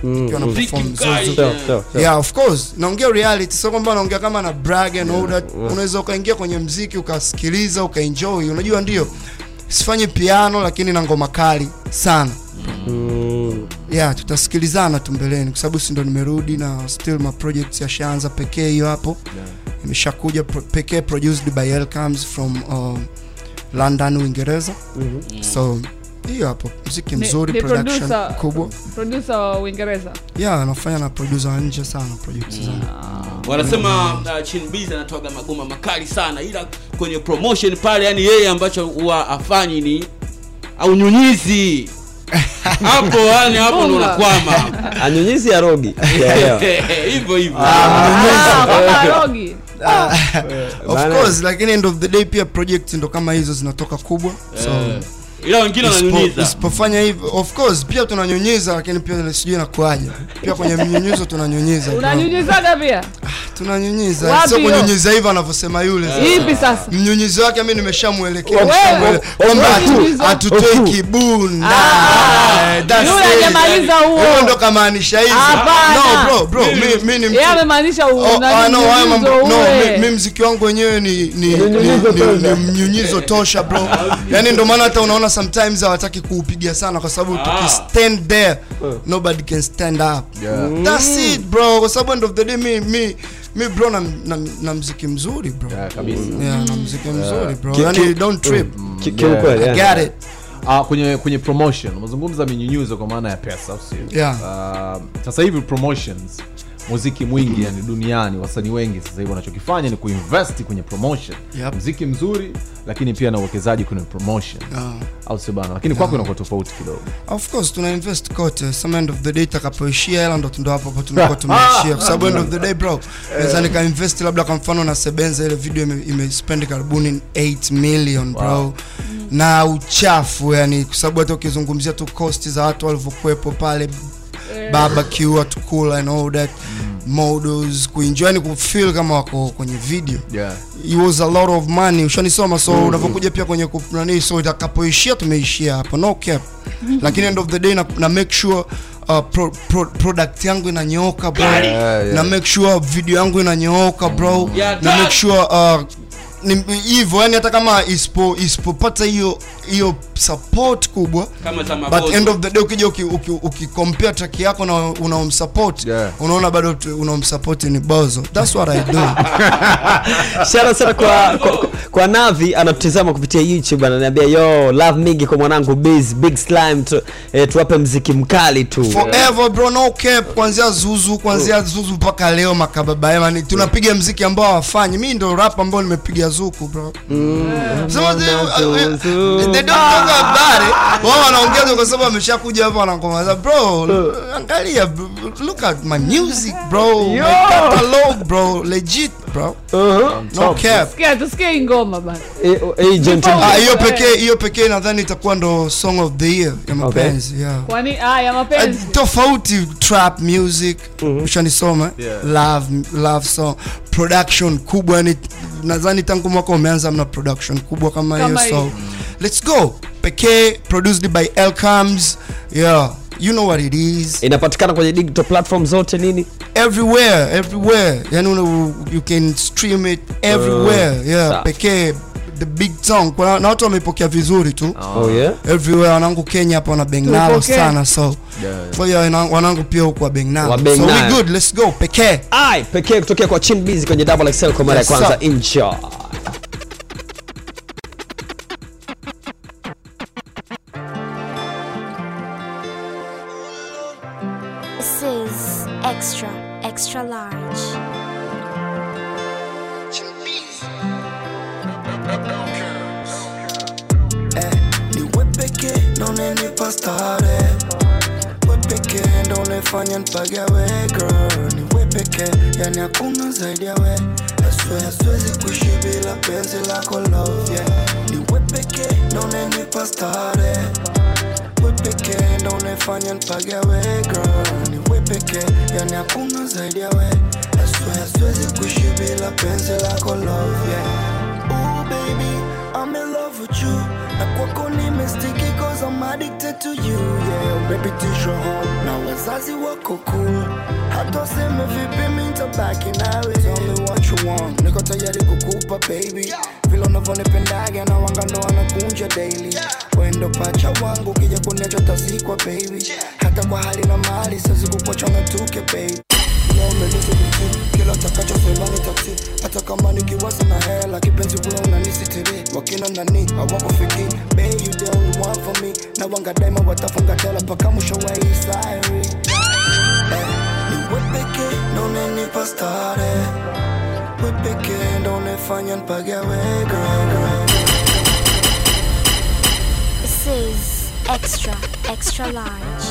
Mm. Ukiona perform Zuzu. Yeah. Yeah. Yeah, of course. Naongea reality. Sio kwamba naongea kama na brag and all that. Yeah. Unaweza ukaingia kwenye muziki ukasikiliza ukaenjoy. Unajua ndio. Sifanye piano lakini na ngoma kali sana. Mm. yeah, tutasikilizana tu mbeleni kwa sababu si ndo nimerudi na still my projects yashaanza pekee hiyo hapo. Yeah. Imeshakuja pro, pekee produced by El comes from um, London Uingereza. Mm-hmm. So hiyo hapo muziki mzuri, production kubwa. Producer wa Uingereza. Yeah, anafanya na producer nje sana projects yeah. zao. Wanasema uh, ChinBees anatoaga magoma makali sana, ila kwenye promotion pale yani yeye ambacho huwa afanye ni au nyunyizi. Hapo yani hapo ndo unakwama. Anyunyizi ya rogi. Hivyo hivyo. Ah, rogi. Of course, like in end of the day pia projects ndo kama hizo zinatoka kubwa. So ila wengine wananyunyiza. Usipofanya hivyo, of course pia tunanyunyiza, lakini pia sijui inakuaje. Pia kwenye mnyunyizo tunanyunyiza. Unanyunyizaga pia? Tunanyunyiza. Sio kunyunyiza hivyo anavyosema yule. Hivi sasa. Mnyunyizo wake mimi nimeshamuelekea kwamba hatutoi kibunda. Yule hajamaliza huo. Huo ndo kamaanisha hizo. No bro, bro, mimi mimi yeye amemaanisha unanyunyiza. No, mimi muziki wangu wenyewe ni ni mnyunyizo tosha bro. Yaani ndio maana hata unaona sometimes hawataki kuupigia sana kwa sababu ah. tuki stand there nobody can stand up. Yeah. Mm. That's it bro. Kwa sababu end of the day me me me bro na na, na muziki mzuri bro. Yeah, kabisa. Mm. Yeah, na muziki mzuri bro. Yeah. Yani don't trip. Mm. Yeah. Yeah. I got it. Ah uh, kwenye kwenye promotion unazungumza mnyunyizo kwa maana ya pesa sio? Yeah. Uh, sasa hivi promotions muziki mwingi yani duniani wasanii wengi sasa hivi wanachokifanya ni kuinvest kwenye promotion. Yep. Muziki mzuri lakini pia na uwekezaji kwenye promotion. Yeah. Au sio bana? Lakini yeah. kwako inakuwa tofauti kidogo. Of course tuna invest kote. Some end of the day takapoishia hela ndo tundoa hapo hapo tunakuwa tumeishia. Kwa sababu end of the day bro, naweza yeah. nika invest labda kwa mfano na Sebenza ile video imespend ime karibuni eight million bro. Wow. Na uchafu yani kwa sababu hata ukizungumzia tu cost za watu walivyokuepo pale barbecue at cool and all that mm. models kuenjoy ni kufeel kama wako kwenye video. Yeah. It was a lot of money ushanisoma so mm-hmm. unapokuja pia kwenye kunani so itakapoishia tumeishia hapo no cap. Lakini end of the day na, na make sure uh, pro, pro, product yangu inanyooka bro. Yeah, yeah. Na make sure video yangu inanyooka bro. Yeah, na make sure uh, ni hivyo yani hata kama isipo isipopata hiyo hiyo support kubwa but end of the day ukija ukicompare track yako na unaomsupport yeah. unaona bado unaomsupport ni bozo. That's what I do. Shout out kwa, kwa kwa Navi anatutazama kupitia YouTube ananiambia yo love mingi kwa mwanangu Bees Big Slime tu, eh, tuwape muziki mkali tu forever yeah. bro no cap kuanzia Zuzu kuanzia Zuzu mpaka leo makababa yani tunapiga muziki ambao hawafanyi. Mimi ndo rap ambao nimepiga Zuku bro. Mm. Yeah. So they, they don't talk about it. Wao wanaongea kwa sababu ameshakuja hapa anangoma bro angalia look at my music bro. Yo. My catalog bro legit bro. Uh-huh. No cap. Sikia tusikie ngoma bana. Eh gentleman. Ah hiyo pekee hiyo pekee nadhani itakuwa ndo song of the year ya mapenzi. Okay. Yeah. Kwani ah ya mapenzi. Tofauti trap music uh-huh. ushanisoma yeah. love love song production kubwa ni nadhani tangu mwaka umeanza mna production kubwa kama hiyo so let's go pekee produced by Elcoms yeah you know what it is inapatikana kwenye digital platforms zote nini everywhere everywhere yani una, you can stream it everywhere uh, yeah pekee the big song kwa na watu wamepokea vizuri tu oh yeah everywhere wanangu Kenya hapa wana bengnalo okay. sana so yeah, yeah. so yeah wanangu pia huko bengnalo so we good let's go pekee ai pekee kutoka kwa ChinBees kwenye Double X X L kwa mara ya kwanza insha this is extra extra large Don't let me pass started We peke, don't let fanya npagawe Girl, ni we peke, yani hakuna zaidi ya we Aswe, aswezi kuishi bila penzi lako love, yeah Ni we peke, don't let me pass started We peke, don't let fanya npagawe Girl, ni we peke, yani hakuna zaidi ya we Aswe, aswezi kuishi bila penzi lako love, yeah Oh baby, I'm in love with you Na kwako ni mistake I'm addicted to you, yeah Baby, teach your home Now wazazi wako cool Hato seme vipi minta back in a way Tell me what you want, niko tayari kukupa baby. Vila unavonipendage na wanga ndo wanakunja daily. Wendo pacha wangu kija kunecho tasikwa baby. Hata kwa hali na mali sezi kupochonga tuke baby. Leo umenisi biti, kila takacho semani tati. Hata kama nikiwasa na hela, kipenzi wewe unanisi tiri. Wakina nani, hawako fiki, babe you the only one for me. Na wanga daima watafunga tela, paka mwisho wa hii sairi. Ni wepeke, none nipa stare. Wepeke, none fanya npage wega. This is Extra, Extra Large.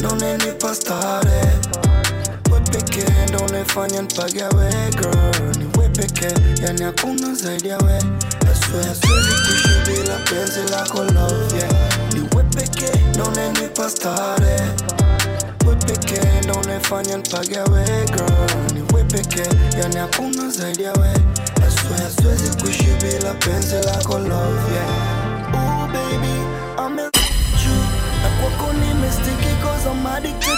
Don't let me pass started. We pick it, don't let fanya nipage we girl. Ni we pick it, yani hakuna zaidi ya we. I swear, I swear kuishi bila penzi lako love, yeah. Ni we pick it, don't let me pass started. We pick it, don't let fanya nipage we girl. Ni we pick it, yani hakuna zaidi ya we. I swear, I swear kuishi bila penzi lako love, yeah. Ooh baby, I'm in sticky cause I'm addicted to you.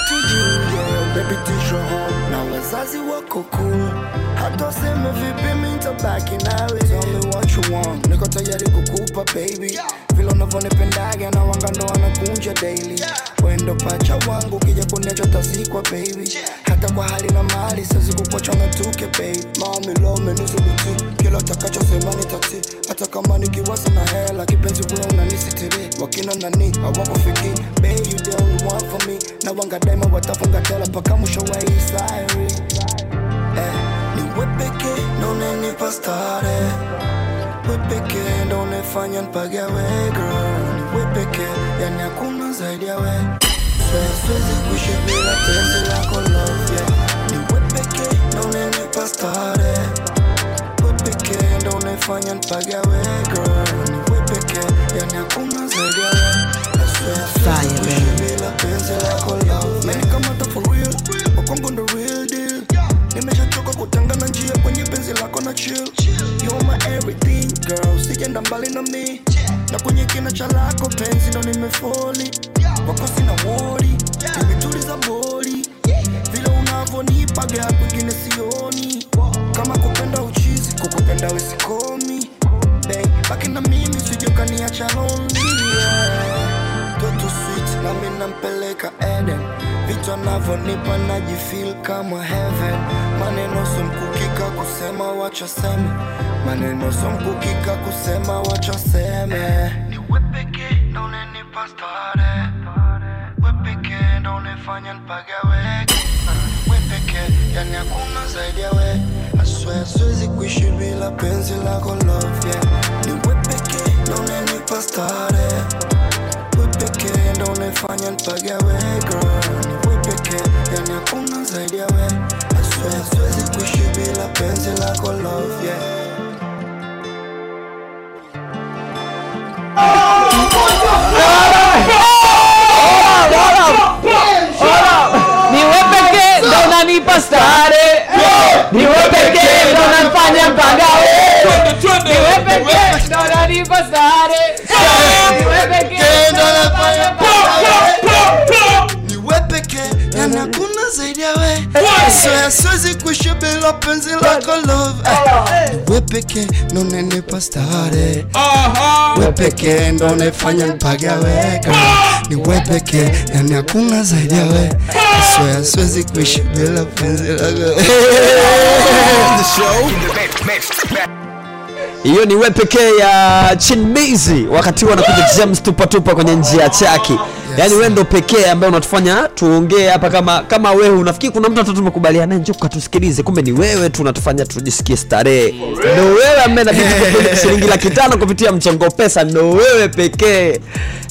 Yeah, baby teach your home. Now wazazi wako cool. Hato seme vipi minta back in Ari. Tell me what you want, niko tayari kukupa baby. Vila unavonipendage na wanga ndo wanakunja daily. Wendo pacha wangu kija kunecho tasikwa baby. Hata kwa hali na mali sezi kupochonga tuke baby. Mami lo menusu biti, kila takacho semani tati. Hata kama nikiwasa na hela, kipenzi wewe unanisi tiri. Wakina nani, hawako fiki, baby you the only one for me. Na wanga daima watafunga tela, paka mwisho wa hii sairi. Eh, ni we peke, none nipa stare. We peke, none fanya nipage we girl. Ni we peke, yani hakuna zaidi ya we. Swear, swezi kuishi bila penzi lako love, yeah. Ni we peke, none nipa stare. We peke, none fanya nipage we girl. Ni we peke, yani hakuna zaidi ya we. Fire, baby. Many come out for real. Welcome on the real deal. Nimeja choka kutanga na njia kwenye penzi lako na chill. You're my everything, girl. Sikienda mbali na me. Na kwenye kina cha lako penzi ndo nimefoli. Wako sina worry. Nimetuliza body. Vile unavonipa gap kingine sioni. Kama kupenda uchizi, kukupenda usikomi. Babe, back in the meme, sijoka niacha lonely. Na mina mpeleka Eden. Vitu anavonipa najifeel kama heaven. Maneno somkukika kusema wachaseme. Maneno somkukika kusema wachaseme. Ni wepeke naone nipa stare. Wepeke naone fanya nipage weke. Wepeke yani hakuna zaidi ya we. I swear siwezi kuishi bila penzi lako love, yeah. Ni wepeke naone nipa stare. Don't find your bag away, girl. We pick it, and you're gonna say the way. I swear, I swear, that we should be la pencil like a love, yeah. Ni we pick it, don't need pastare. Ni we pick it, don't find your bag away. Ni we pick it, don't need pastare. Ni we pick it, don't find your. Siwezi kuishi bila penzi lako love. We peke ndo nipa stare. We peke ndo nifanya nipage weka. Ni we peke yani hakuna zaidi ya we. Siwezi kuishi bila penzi lako. Hiyo ni we peke ya ChinBees wakati wanakuja James tupa tupa kwenye njia chaki. Yaani wewe ndo pekee ambaye unatufanya tuongee hapa kama kama wewe unafikiri kuna mtu atatumekubaliana naye njoo ukatusikilize kumbe ni wewe tu unatufanya tujisikie starehe. Ndio wewe ambaye na kitu cha shilingi laki tano kupitia mchango pesa ndio wewe pekee.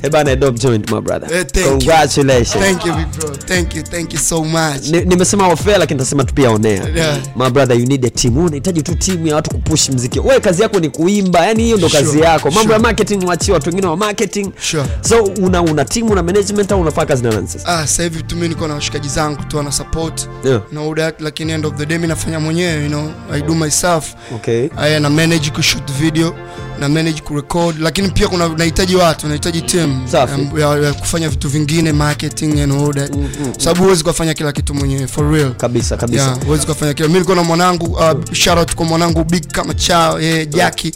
Ebana Dope joined my brother. Eh, thank Congratulations. You. Thank you, big bro. Thank you. Thank you so much. Nimesema ni ofa lakini nitasema tu pia onea. Yeah. My brother, you need a team. Unahitaji tu team ya watu kupush muziki. Wewe kazi yako ni kuimba. Yaani hiyo ndo sure. kazi yako. Mambo sure. ya marketing waachie watu wengine wa marketing. Sure. So una una team, una management au unafanya kazi na nani sasa? Ah, sasa hivi tu mimi niko na washikaji zangu tu ana support. Yeah. Na uda lakini end of the day mimi nafanya mwenyewe, you know. I do myself. Okay. I na manage ku shoot video, na manage ku record, lakini pia kuna nahitaji watu, nahitaji team um, ya, ya kufanya vitu vingine marketing and all that. Mm-hmm. Sababu huwezi kufanya kila kitu mwenyewe for real. Kabisa kabisa. Yeah, huwezi kufanya kila. Mimi niko na mwanangu, uh, shout out kwa mwanangu Big kama chao, eh Jackie.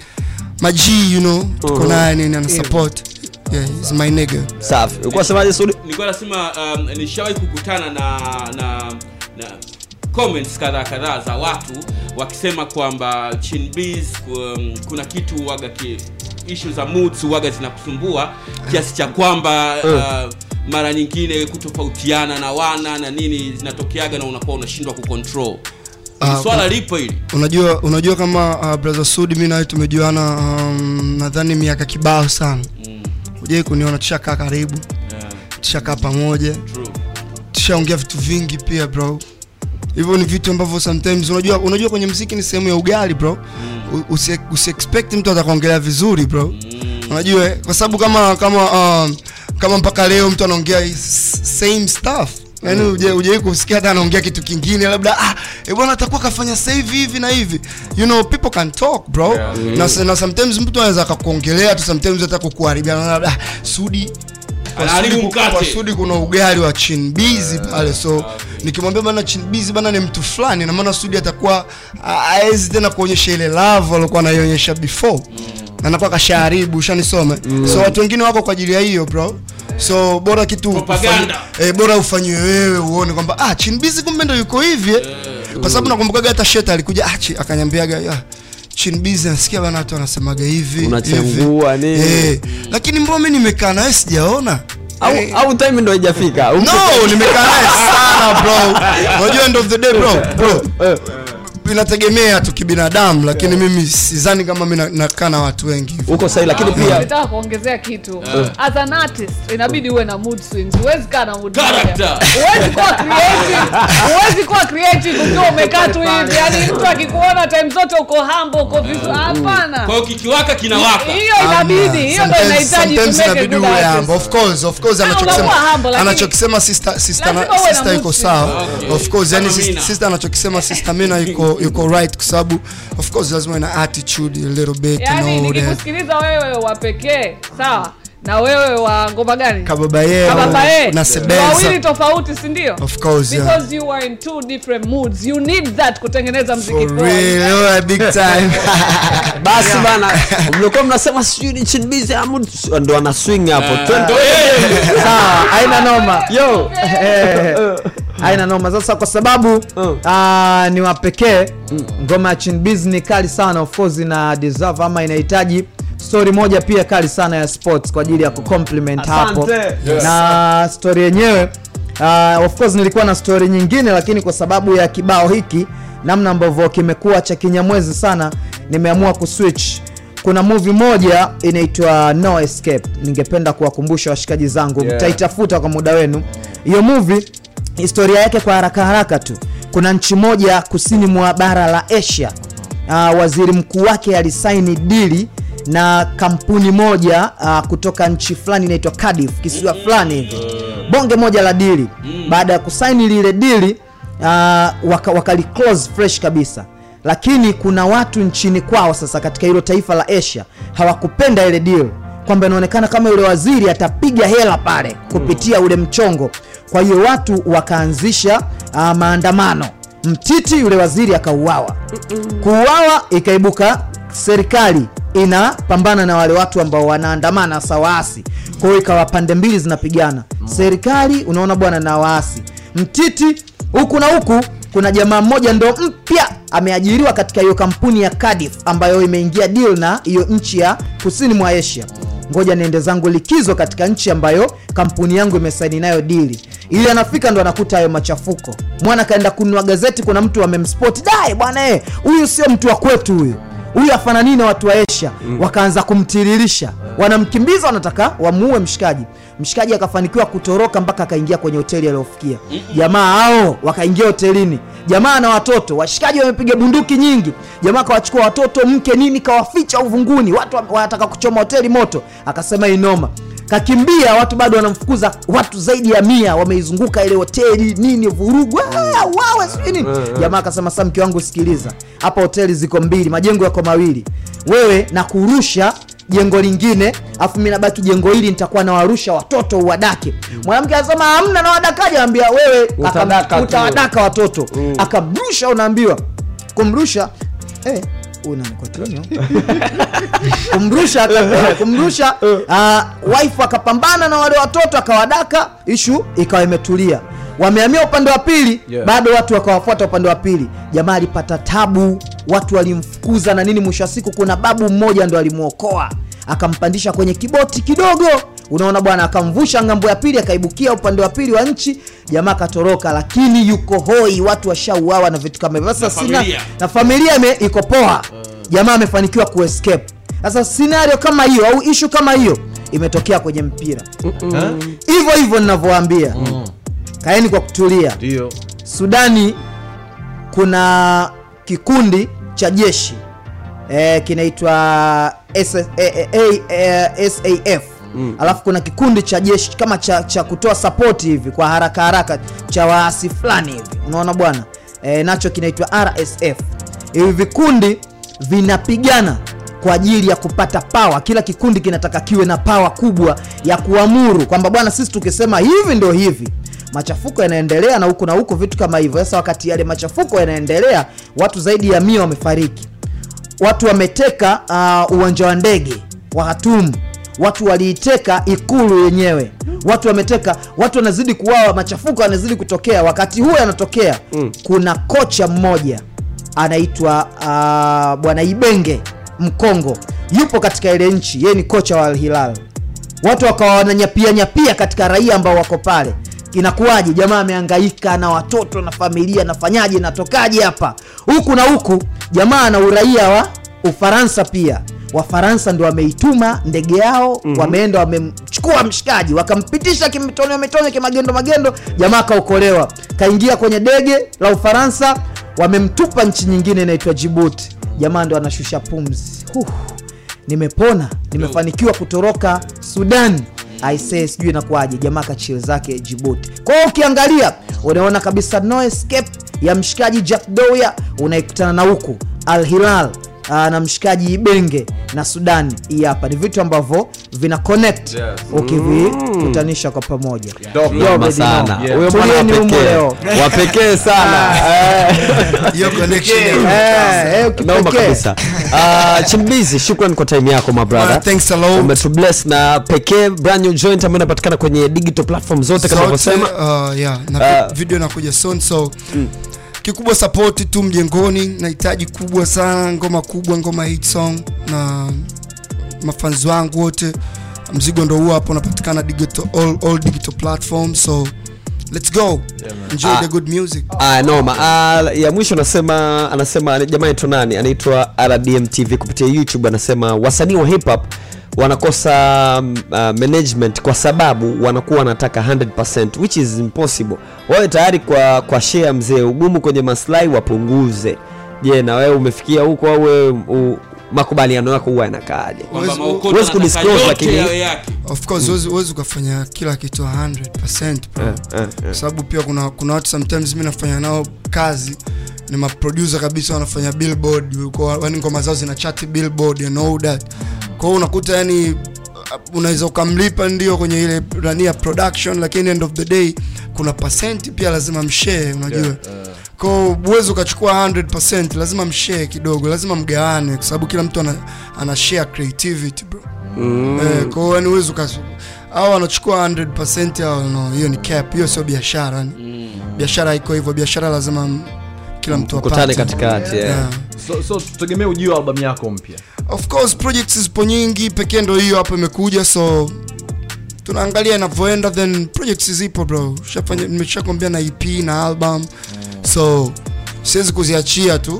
Maji, you know, tuko naye nini ana support. Yeah, he's my nigga. Safi. Uko semaje Sudi? Nilikuwa nasema um, nishawahi kukutana na na na comments kadhaa kadhaa za watu wakisema kwamba ChinBees um, kuna kitu waga ki issues za moods waga zinakusumbua kiasi cha kwamba uh, mara nyingine kutofautiana na wana na nini zinatokeaga na unakuwa unashindwa kucontrol. Uh, swala lipo hili. Unajua unajua kama uh, brother Sudi mimi naye tumejuana um, nadhani miaka kibao sana. Mm. Uje kuniona tushakaa karibu. Yeah. Tushakaa pamoja. True. Tushaongea vitu vingi pia bro. Hivyo ni vitu ambavyo sometimes unajua unajua kwenye muziki ni sehemu ya ugali bro. Mm. Usi, usi expect mtu atakuongelea vizuri bro. Mm. Unajua kwa sababu kama kama um, kama mpaka leo mtu anaongea same stuff. Yaani mm. uje uje kusikia hata anaongea kitu kingine labda ah eh bwana atakuwa kafanya save hivi na hivi. You know people can talk bro. Yeah. Mm. Na, na sometimes mtu anaweza akakuongelea tu sometimes atakukuharibia labda Sudi Aliharibu mkate. Kwa Sudi kuna ugali wa ChinBees pale so okay. Nikimwambia bana ChinBees bana ni mtu fulani na maana Sudi atakuwa haezi tena kuonyesha ile love alikuwa anaionyesha before. Na anakuwa kasharibu ushanisome. Mm. So watu wengine wako kwa ajili ya hiyo bro. So bora kitu propaganda. Eh bora ufanywe wewe uone kwamba ah ChinBees kumbe ndio yuko hivi. Yeah. Kwa sababu nakumbukaga hata Sheta alikuja ah akanyambiaga ah ChinBees nasikia bana watu wanasemaga hivi unachangua nini eh, lakini mbona mimi nimekaa naye sijaona au eh. au time ndio haijafika no nimekaa naye sana bro unajua end of the day bro bro inategemea tu kibinadamu lakini yeah. mimi sidhani kama mimi nakaa na watu wengi huko sahi lakini pia yeah. nataka kuongezea kitu yeah. as an artist inabidi uwe na mood swings huwezi kaa na mood character huwezi kuwa creative huwezi kuwa creative ndio umekaa tu hivi yani mtu akikuona time zote uko humble uko vizuri hapana kwa hiyo kikiwaka kinawaka hiyo inabidi hiyo ndio inahitaji tumeke humble of course of course anachokisema anachokisema sister sister sister iko sawa of course yani sister anachokisema sister mimi na iko yuko right kwa sababu of course lazima ina attitude a little bit yani, you know yani nikikusikiliza wewe wa pekee sawa na wewe wa ngoma gani kababa yeye na sebeza wawili tofauti si ndio of course because yeah. you are in two different moods you need that kutengeneza muziki poa really big time basi yeah. bana mlikuwa mnasema sijui ni ChinBees mood ndio ana swing hapo ndio sawa haina noma yo haina noma sasa kwa sababu uh, ni wa pekee ngoma ya ChinBees ni kali sana of course ina deserve ama inahitaji story moja pia kali sana ya sports kwa ajili ya kucompliment hapo yes. na story yenyewe uh, of course nilikuwa na story nyingine lakini kwa sababu ya kibao hiki namna ambavyo kimekuwa cha Kinyamwezi sana nimeamua kuswitch. Kuna movie moja inaitwa No Escape ningependa kuwakumbusha washikaji zangu yeah. mtaitafuta kwa muda wenu hiyo movie historia yake kwa haraka haraka tu kuna nchi moja kusini mwa bara la Asia uh, waziri mkuu wake alisaini deal na kampuni moja uh, kutoka nchi fulani inaitwa Cardiff kisiwa fulani hivi bonge moja la deal baada ya kusaini lile deal uh, waka, wakali close fresh kabisa lakini kuna watu nchini kwao sasa katika hilo taifa la Asia hawakupenda ile deal kwamba inaonekana kama yule waziri atapiga hela pale kupitia ule mchongo kwa hiyo watu wakaanzisha uh, maandamano mtiti yule waziri akauawa kuuawa ikaibuka serikali inapambana na wale watu ambao wanaandamana sawaasi kwa hiyo ikawa pande mbili zinapigana serikali unaona bwana na waasi mtiti huku na huku kuna jamaa mmoja ndo mpya ameajiriwa katika hiyo kampuni ya Cardiff ambayo imeingia deal na hiyo nchi ya kusini mwa Asia ngoja niende zangu likizo katika nchi ambayo kampuni yangu imesaini nayo deal ili anafika ndo anakuta hayo machafuko mwana kaenda kununua gazeti kuna mtu amemspot dai bwana eh huyu sio mtu wa kwetu huyu huyu afanani na watu wa Asia, mm. wakaanza kumtiririsha, yeah. wanamkimbiza, wanataka wamuue mshikaji. Mshikaji akafanikiwa kutoroka mpaka akaingia kwenye hoteli aliyofikia. Jamaa hao wakaingia hotelini, jamaa na watoto, washikaji wamepiga bunduki nyingi, jamaa kawachukua watoto, mke, nini, kawaficha uvunguni. Watu wanataka kuchoma hoteli moto, akasema inoma. Kakimbia, watu bado wanamfukuza, watu zaidi ya mia wameizunguka ile hoteli, nini, vurugu, wawe sijui nini. Jamaa akasema sasa mke wangu sikiliza, hapa hoteli ziko mbili, majengo yako mawili, wewe na kurusha jengo lingine, afu mimi nabaki jengo hili, nitakuwa na warusha watoto uwadake. Mwanamke anasema hamna na wadakaje, anambia wewe utawadaka watoto. Mm. Akabrusha, unaambiwa kumrusha eh una mkotoni. Kumrusha kumrusha uh, wife akapambana na wale watoto akawadaka, issue ikawa imetulia. Wamehamia upande wa pili, yeah. bado watu wakawafuata upande wa pili. Jamaa alipata tabu, watu walimfukuza na nini. Mwisho wa siku kuna babu mmoja ndo alimuokoa, akampandisha kwenye kiboti kidogo, unaona bwana, akamvusha ngambo ya pili, akaibukia upande wa pili wa nchi. Jamaa katoroka, lakini yuko hoi, watu washauawa na vitu kama hivyo. Sasa sina na familia ime iko poa, jamaa amefanikiwa kuescape. Sasa scenario kama hiyo au issue kama hiyo imetokea kwenye mpira, hivyo hivyo ninavyowaambia. Kaeni kwa kutulia. Ndio. Sudani kuna kikundi cha jeshi eh kinaitwa S A F. Mm. Alafu kuna kikundi cha jeshi kama cha, cha kutoa support hivi kwa haraka haraka cha waasi fulani hivi. Unaona bwana? E, nacho kinaitwa R S F. Hivi vikundi vinapigana kwa ajili ya kupata power. Kila kikundi kinataka kiwe na power kubwa ya kuamuru kwamba bwana sisi tukisema hivi ndio hivi. Machafuko yanaendelea na huku na huku, vitu kama hivyo. Sasa wakati yale machafuko yanaendelea, watu zaidi ya mia wamefariki. Watu wameteka uh, uwanja wa ndege wa Khartoum. Watu waliiteka ikulu yenyewe. Watu wameteka, watu wanazidi kuuawa, machafuko yanazidi kutokea. Wakati huo yanatokea, mm. kuna kocha mmoja anaitwa uh, Bwana Ibenge, Mkongo. Yupo katika ile nchi, yeye ni kocha wa Al Hilal. Watu wakawa wananyapia nyapia katika raia ambao wako pale. Inakuaje jamaa amehangaika na watoto na familia, nafanyaje, natokaje hapa huku na huku. Jamaa na uraia wa Ufaransa pia, Wafaransa ndio wameituma ndege yao, mm -hmm. wameenda wamemchukua mshikaji, wakampitisha kimtonyo mitonyo kimagendo magendo, jamaa kaokolewa, kaingia kwenye ndege la Ufaransa, wamemtupa nchi nyingine inaitwa Djibouti. Jamaa ndio anashusha pumzi, huh, nimepona, nimefanikiwa kutoroka Sudan. I say sijui inakuaje jamaa kachill zake Djibouti. Kwa hiyo ukiangalia unaona kabisa no escape ya mshikaji Jack Doya unaikutana na huku Al Hilal na mshikaji Ibenge na Sudan. Hii hapa ni vitu ambavyo vina connect, yes. ukivitanisha mm. kwa pamoja. Dope sana. Huyo mwana pekee. Wa pekee sana. Hiyo connection. Eh, naomba kabisa. Ah, ChinBees, shukrani kwa time yako my brother. Thanks a lot. Umetu bless na pekee brand new joint ambayo inapatikana kwenye digital platform zote kama unasema. Ah, yeah. Na video inakuja soon, so kikubwa support tu mjengoni, nahitaji kubwa sana, ngoma kubwa, ngoma hit song, na mafanzi wangu wote, mzigo ndo huo hapo, unapatikana digital all, all digital platforms, so let's go, yeah, enjoy ah, the good music. Ah no ma ah, ya mwisho nasema, anasema jamaa yetu nani anaitwa R D M T V kupitia YouTube, anasema wasanii wa hip hop wanakosa um, uh, management kwa sababu wanakuwa wanataka mia moja asilimia which is impossible. Wao tayari kwa kwa share mzee ugumu kwenye maslahi wapunguze. Je, na wewe umefikia huko au wewe makubaliano yako huwa yanakaaje? Wewe ku disclose lakini of course wewe mm. wewe kufanya kila kitu mia moja asilimia bro. Yeah, yeah, yeah. Sababu pia kuna kuna watu sometimes mimi nafanya nao kazi, ni ma producer kabisa, wanafanya billboard uko yani ngoma zao zina chart billboard, you know that. Kwa hiyo unakuta yani unaweza ukamlipa ndio kwenye ile rani ya production, lakini end of the day kuna percent pia lazima mshare, unajua. Yeah, uh, kwa hiyo uwezo ukachukua mia moja asilimia lazima mshare kidogo, lazima mgawane kwa sababu kila mtu ana, ana share creativity bro. Mm. Eh, kwa hiyo yani uwezo kaso au anachukua mia moja asilimia au no, hiyo ni cap, hiyo sio biashara yani. Mm. Biashara haiko hivyo, biashara lazima kila mtu apate kutane katikati. Yeah. Yeah. So so tutegemea ujio album yako mpya. Of course projects zipo nyingi, pekee ndio hiyo hapa imekuja, so tunaangalia inavyoenda, then projects zipo bro. Nimeshakwambia na E P na album. So siwezi kuziachia tu.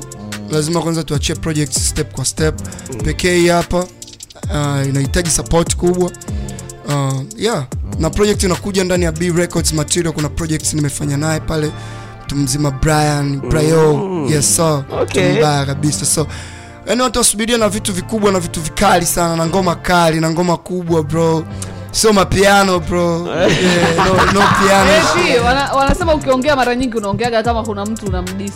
lazima kwanza tuachie projects step kwa step. Mm. Pekee hapa uh, inahitaji support kubwa. Uh, yeah, na project inakuja ndani ya B Records Material. Kuna projects nimefanya naye pale mtumzima Brian, Brayo. Mm. Yes sir. Okay. Mbaya kabisa. So eno atasubiria na vitu vikubwa na vitu vikali sana na ngoma kali na ngoma kubwa bro. So mapiano bro. Yeah, no no piano. Hey, wana, wanasema ukiongea mara nyingi unaongeaga hata kuna mtu unamdiss.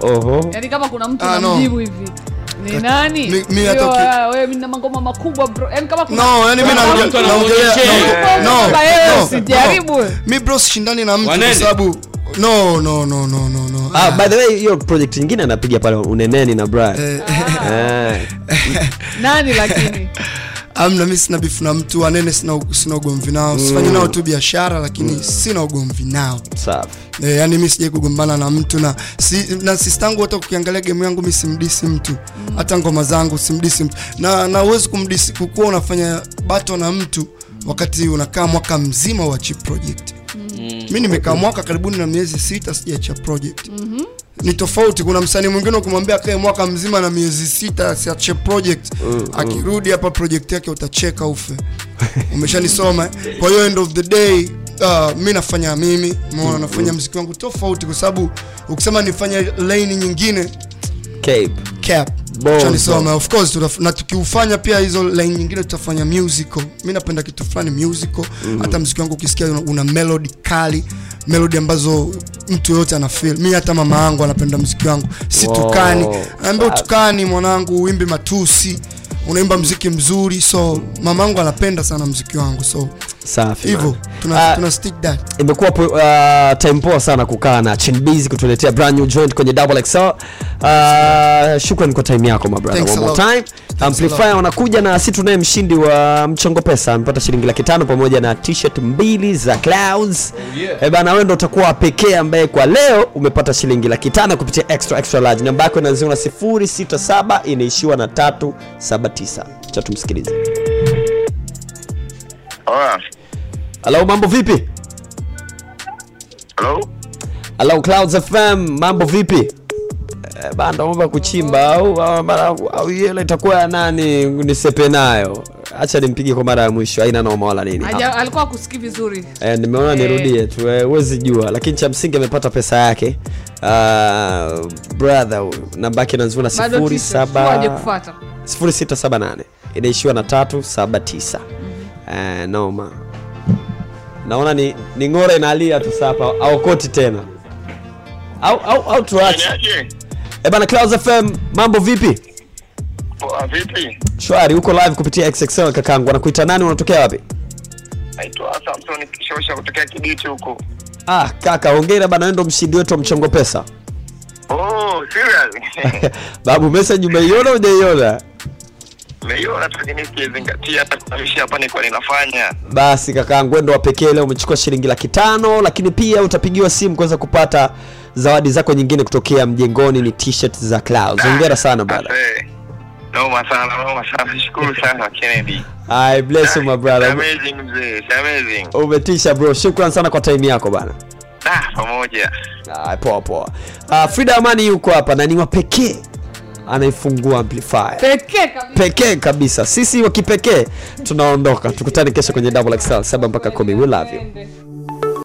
Oho. Yaani kama kuna mtu unamjibu hivi. Ni nani? Mimi hata wewe mimi na ngoma makubwa bro. Yaani kama kuna no, yaani mimi naongelea no. No. Sijaribu. Mimi bro sishindani na mtu kwa sababu no no no no no no. Ah, by the way your project nyingine anapiga pale uneneni na Brian. Eh. Ah. Nani lakini? Amna mimi sina bifu na mtu anene, sina sina ugomvi nao. Sifanye nao tu biashara lakini mm. sina ugomvi nao. Safi. Eh, yani mimi sije kugombana na mtu na si, na sistangu hata ukiangalia game yangu mimi simdisi mtu. Hata ngoma zangu simdisi mtu. Na na uwezo kumdisi kukuwa unafanya battle na mtu wakati unakaa mwaka mzima wa chip project. Mimi nimekaa mwaka karibu na miezi sita sijaacha project. Mhm. Ni tofauti, kuna msanii mwingine ukumwambia kae mwaka mzima na miezi sita siache project, mm, akirudi hapa mm. project yake utacheka ufe. Umeshanisoma. Kwa hiyo end of the day uh, mimi nafanya mimi, muona nafanya muziki wangu tofauti kwa sababu ukisema nifanye lane nyingine cape cap umeshanisoma. Of course na tukiufanya pia hizo lane nyingine tutafanya musical. Mimi napenda kitu fulani musical, mm-hmm. hata muziki wangu ukisikia una, una melody kali, melody ambazo mtu yote ana feel. Mimi hata mama yangu anapenda muziki wangu. Si tukani, anambia tukani mwanangu uimbe matusi, unaimba muziki mzuri. So mama yangu anapenda sana muziki wangu. So safi hivyo tuna, uh, tuna stick that. Imekuwa uh, time poa sana kukaa na ChinBees kutuletea brand new joint kwenye Double X L. Uh, shukrani kwa time yako my brother. One more time. Amplifier wanakuja na sisi tunaye mshindi wa mchongo pesa amepata shilingi laki tano pamoja na t-shirt mbili za Clouds. Oh, yeah. Eh bana, wewe ndio utakuwa pekee ambaye kwa leo umepata shilingi laki tano kupitia extra extra large. Namba yako inaanza na zero six seven inaishiwa na three seven nine. Acha tumsikilize. Oya. Hello, mambo vipi? Hello? Hello Clouds F M, mambo vipi? Eh, banda omba kuchimba au au yeye itakuwa nani nisepe nayo. Acha nimpige kwa mara ya mwisho, haina noma wala nini. Aja, alikuwa kusikii vizuri. Eh, nimeona eh. Nirudie tu. Huwezi jua, lakini cha msingi amepata pesa yake. Ah, uh, brother huyu. Namba yake inaanza na zero seven zero six seven nane. Inaishiwa na three seven nine. Eh, noma. Naona ni ni ngora inalia tu sasa hapa au koti tena. Au au au tuache. Eh bana, Clouds F M, mambo vipi? Poa vipi? Shwari, uko live kupitia X X L kakangu. Anakuita nani, unatokea wapi? Naitwa Samson Kishosha kutoka Kibiti huko. Ah, kaka, hongera bana, wewe ndo mshindi wetu wa mchongo pesa. Oh, seriously. Babu, message umeiona au hujaiona? Leo natakini kuzingatia hata kuishi hapa ni kwa ninafanya. Basi kakaangu ndo wapekee leo umechukua shilingi laki tano, lakini pia utapigiwa simu kuweza kupata zawadi zako nyingine kutokea mjengoni, ni t-shirt za Clouds. Hongera sana bala. Noma sana, noma sana. Shukuru sana Kennedy. I bless you my brother. Amazing mzee, amazing. Umetisha bro. Shukrani sana kwa time yako bana. Ah, pamoja. Ah, poa poa. Ah, Frida Amani yuko hapa na ni wapekee anaifungua amplifier. Pekee kabisa. Pekee kabisa. Sisi wa kipekee tunaondoka. Tukutane kesho kwenye Double X L seven mpaka ten. We love you.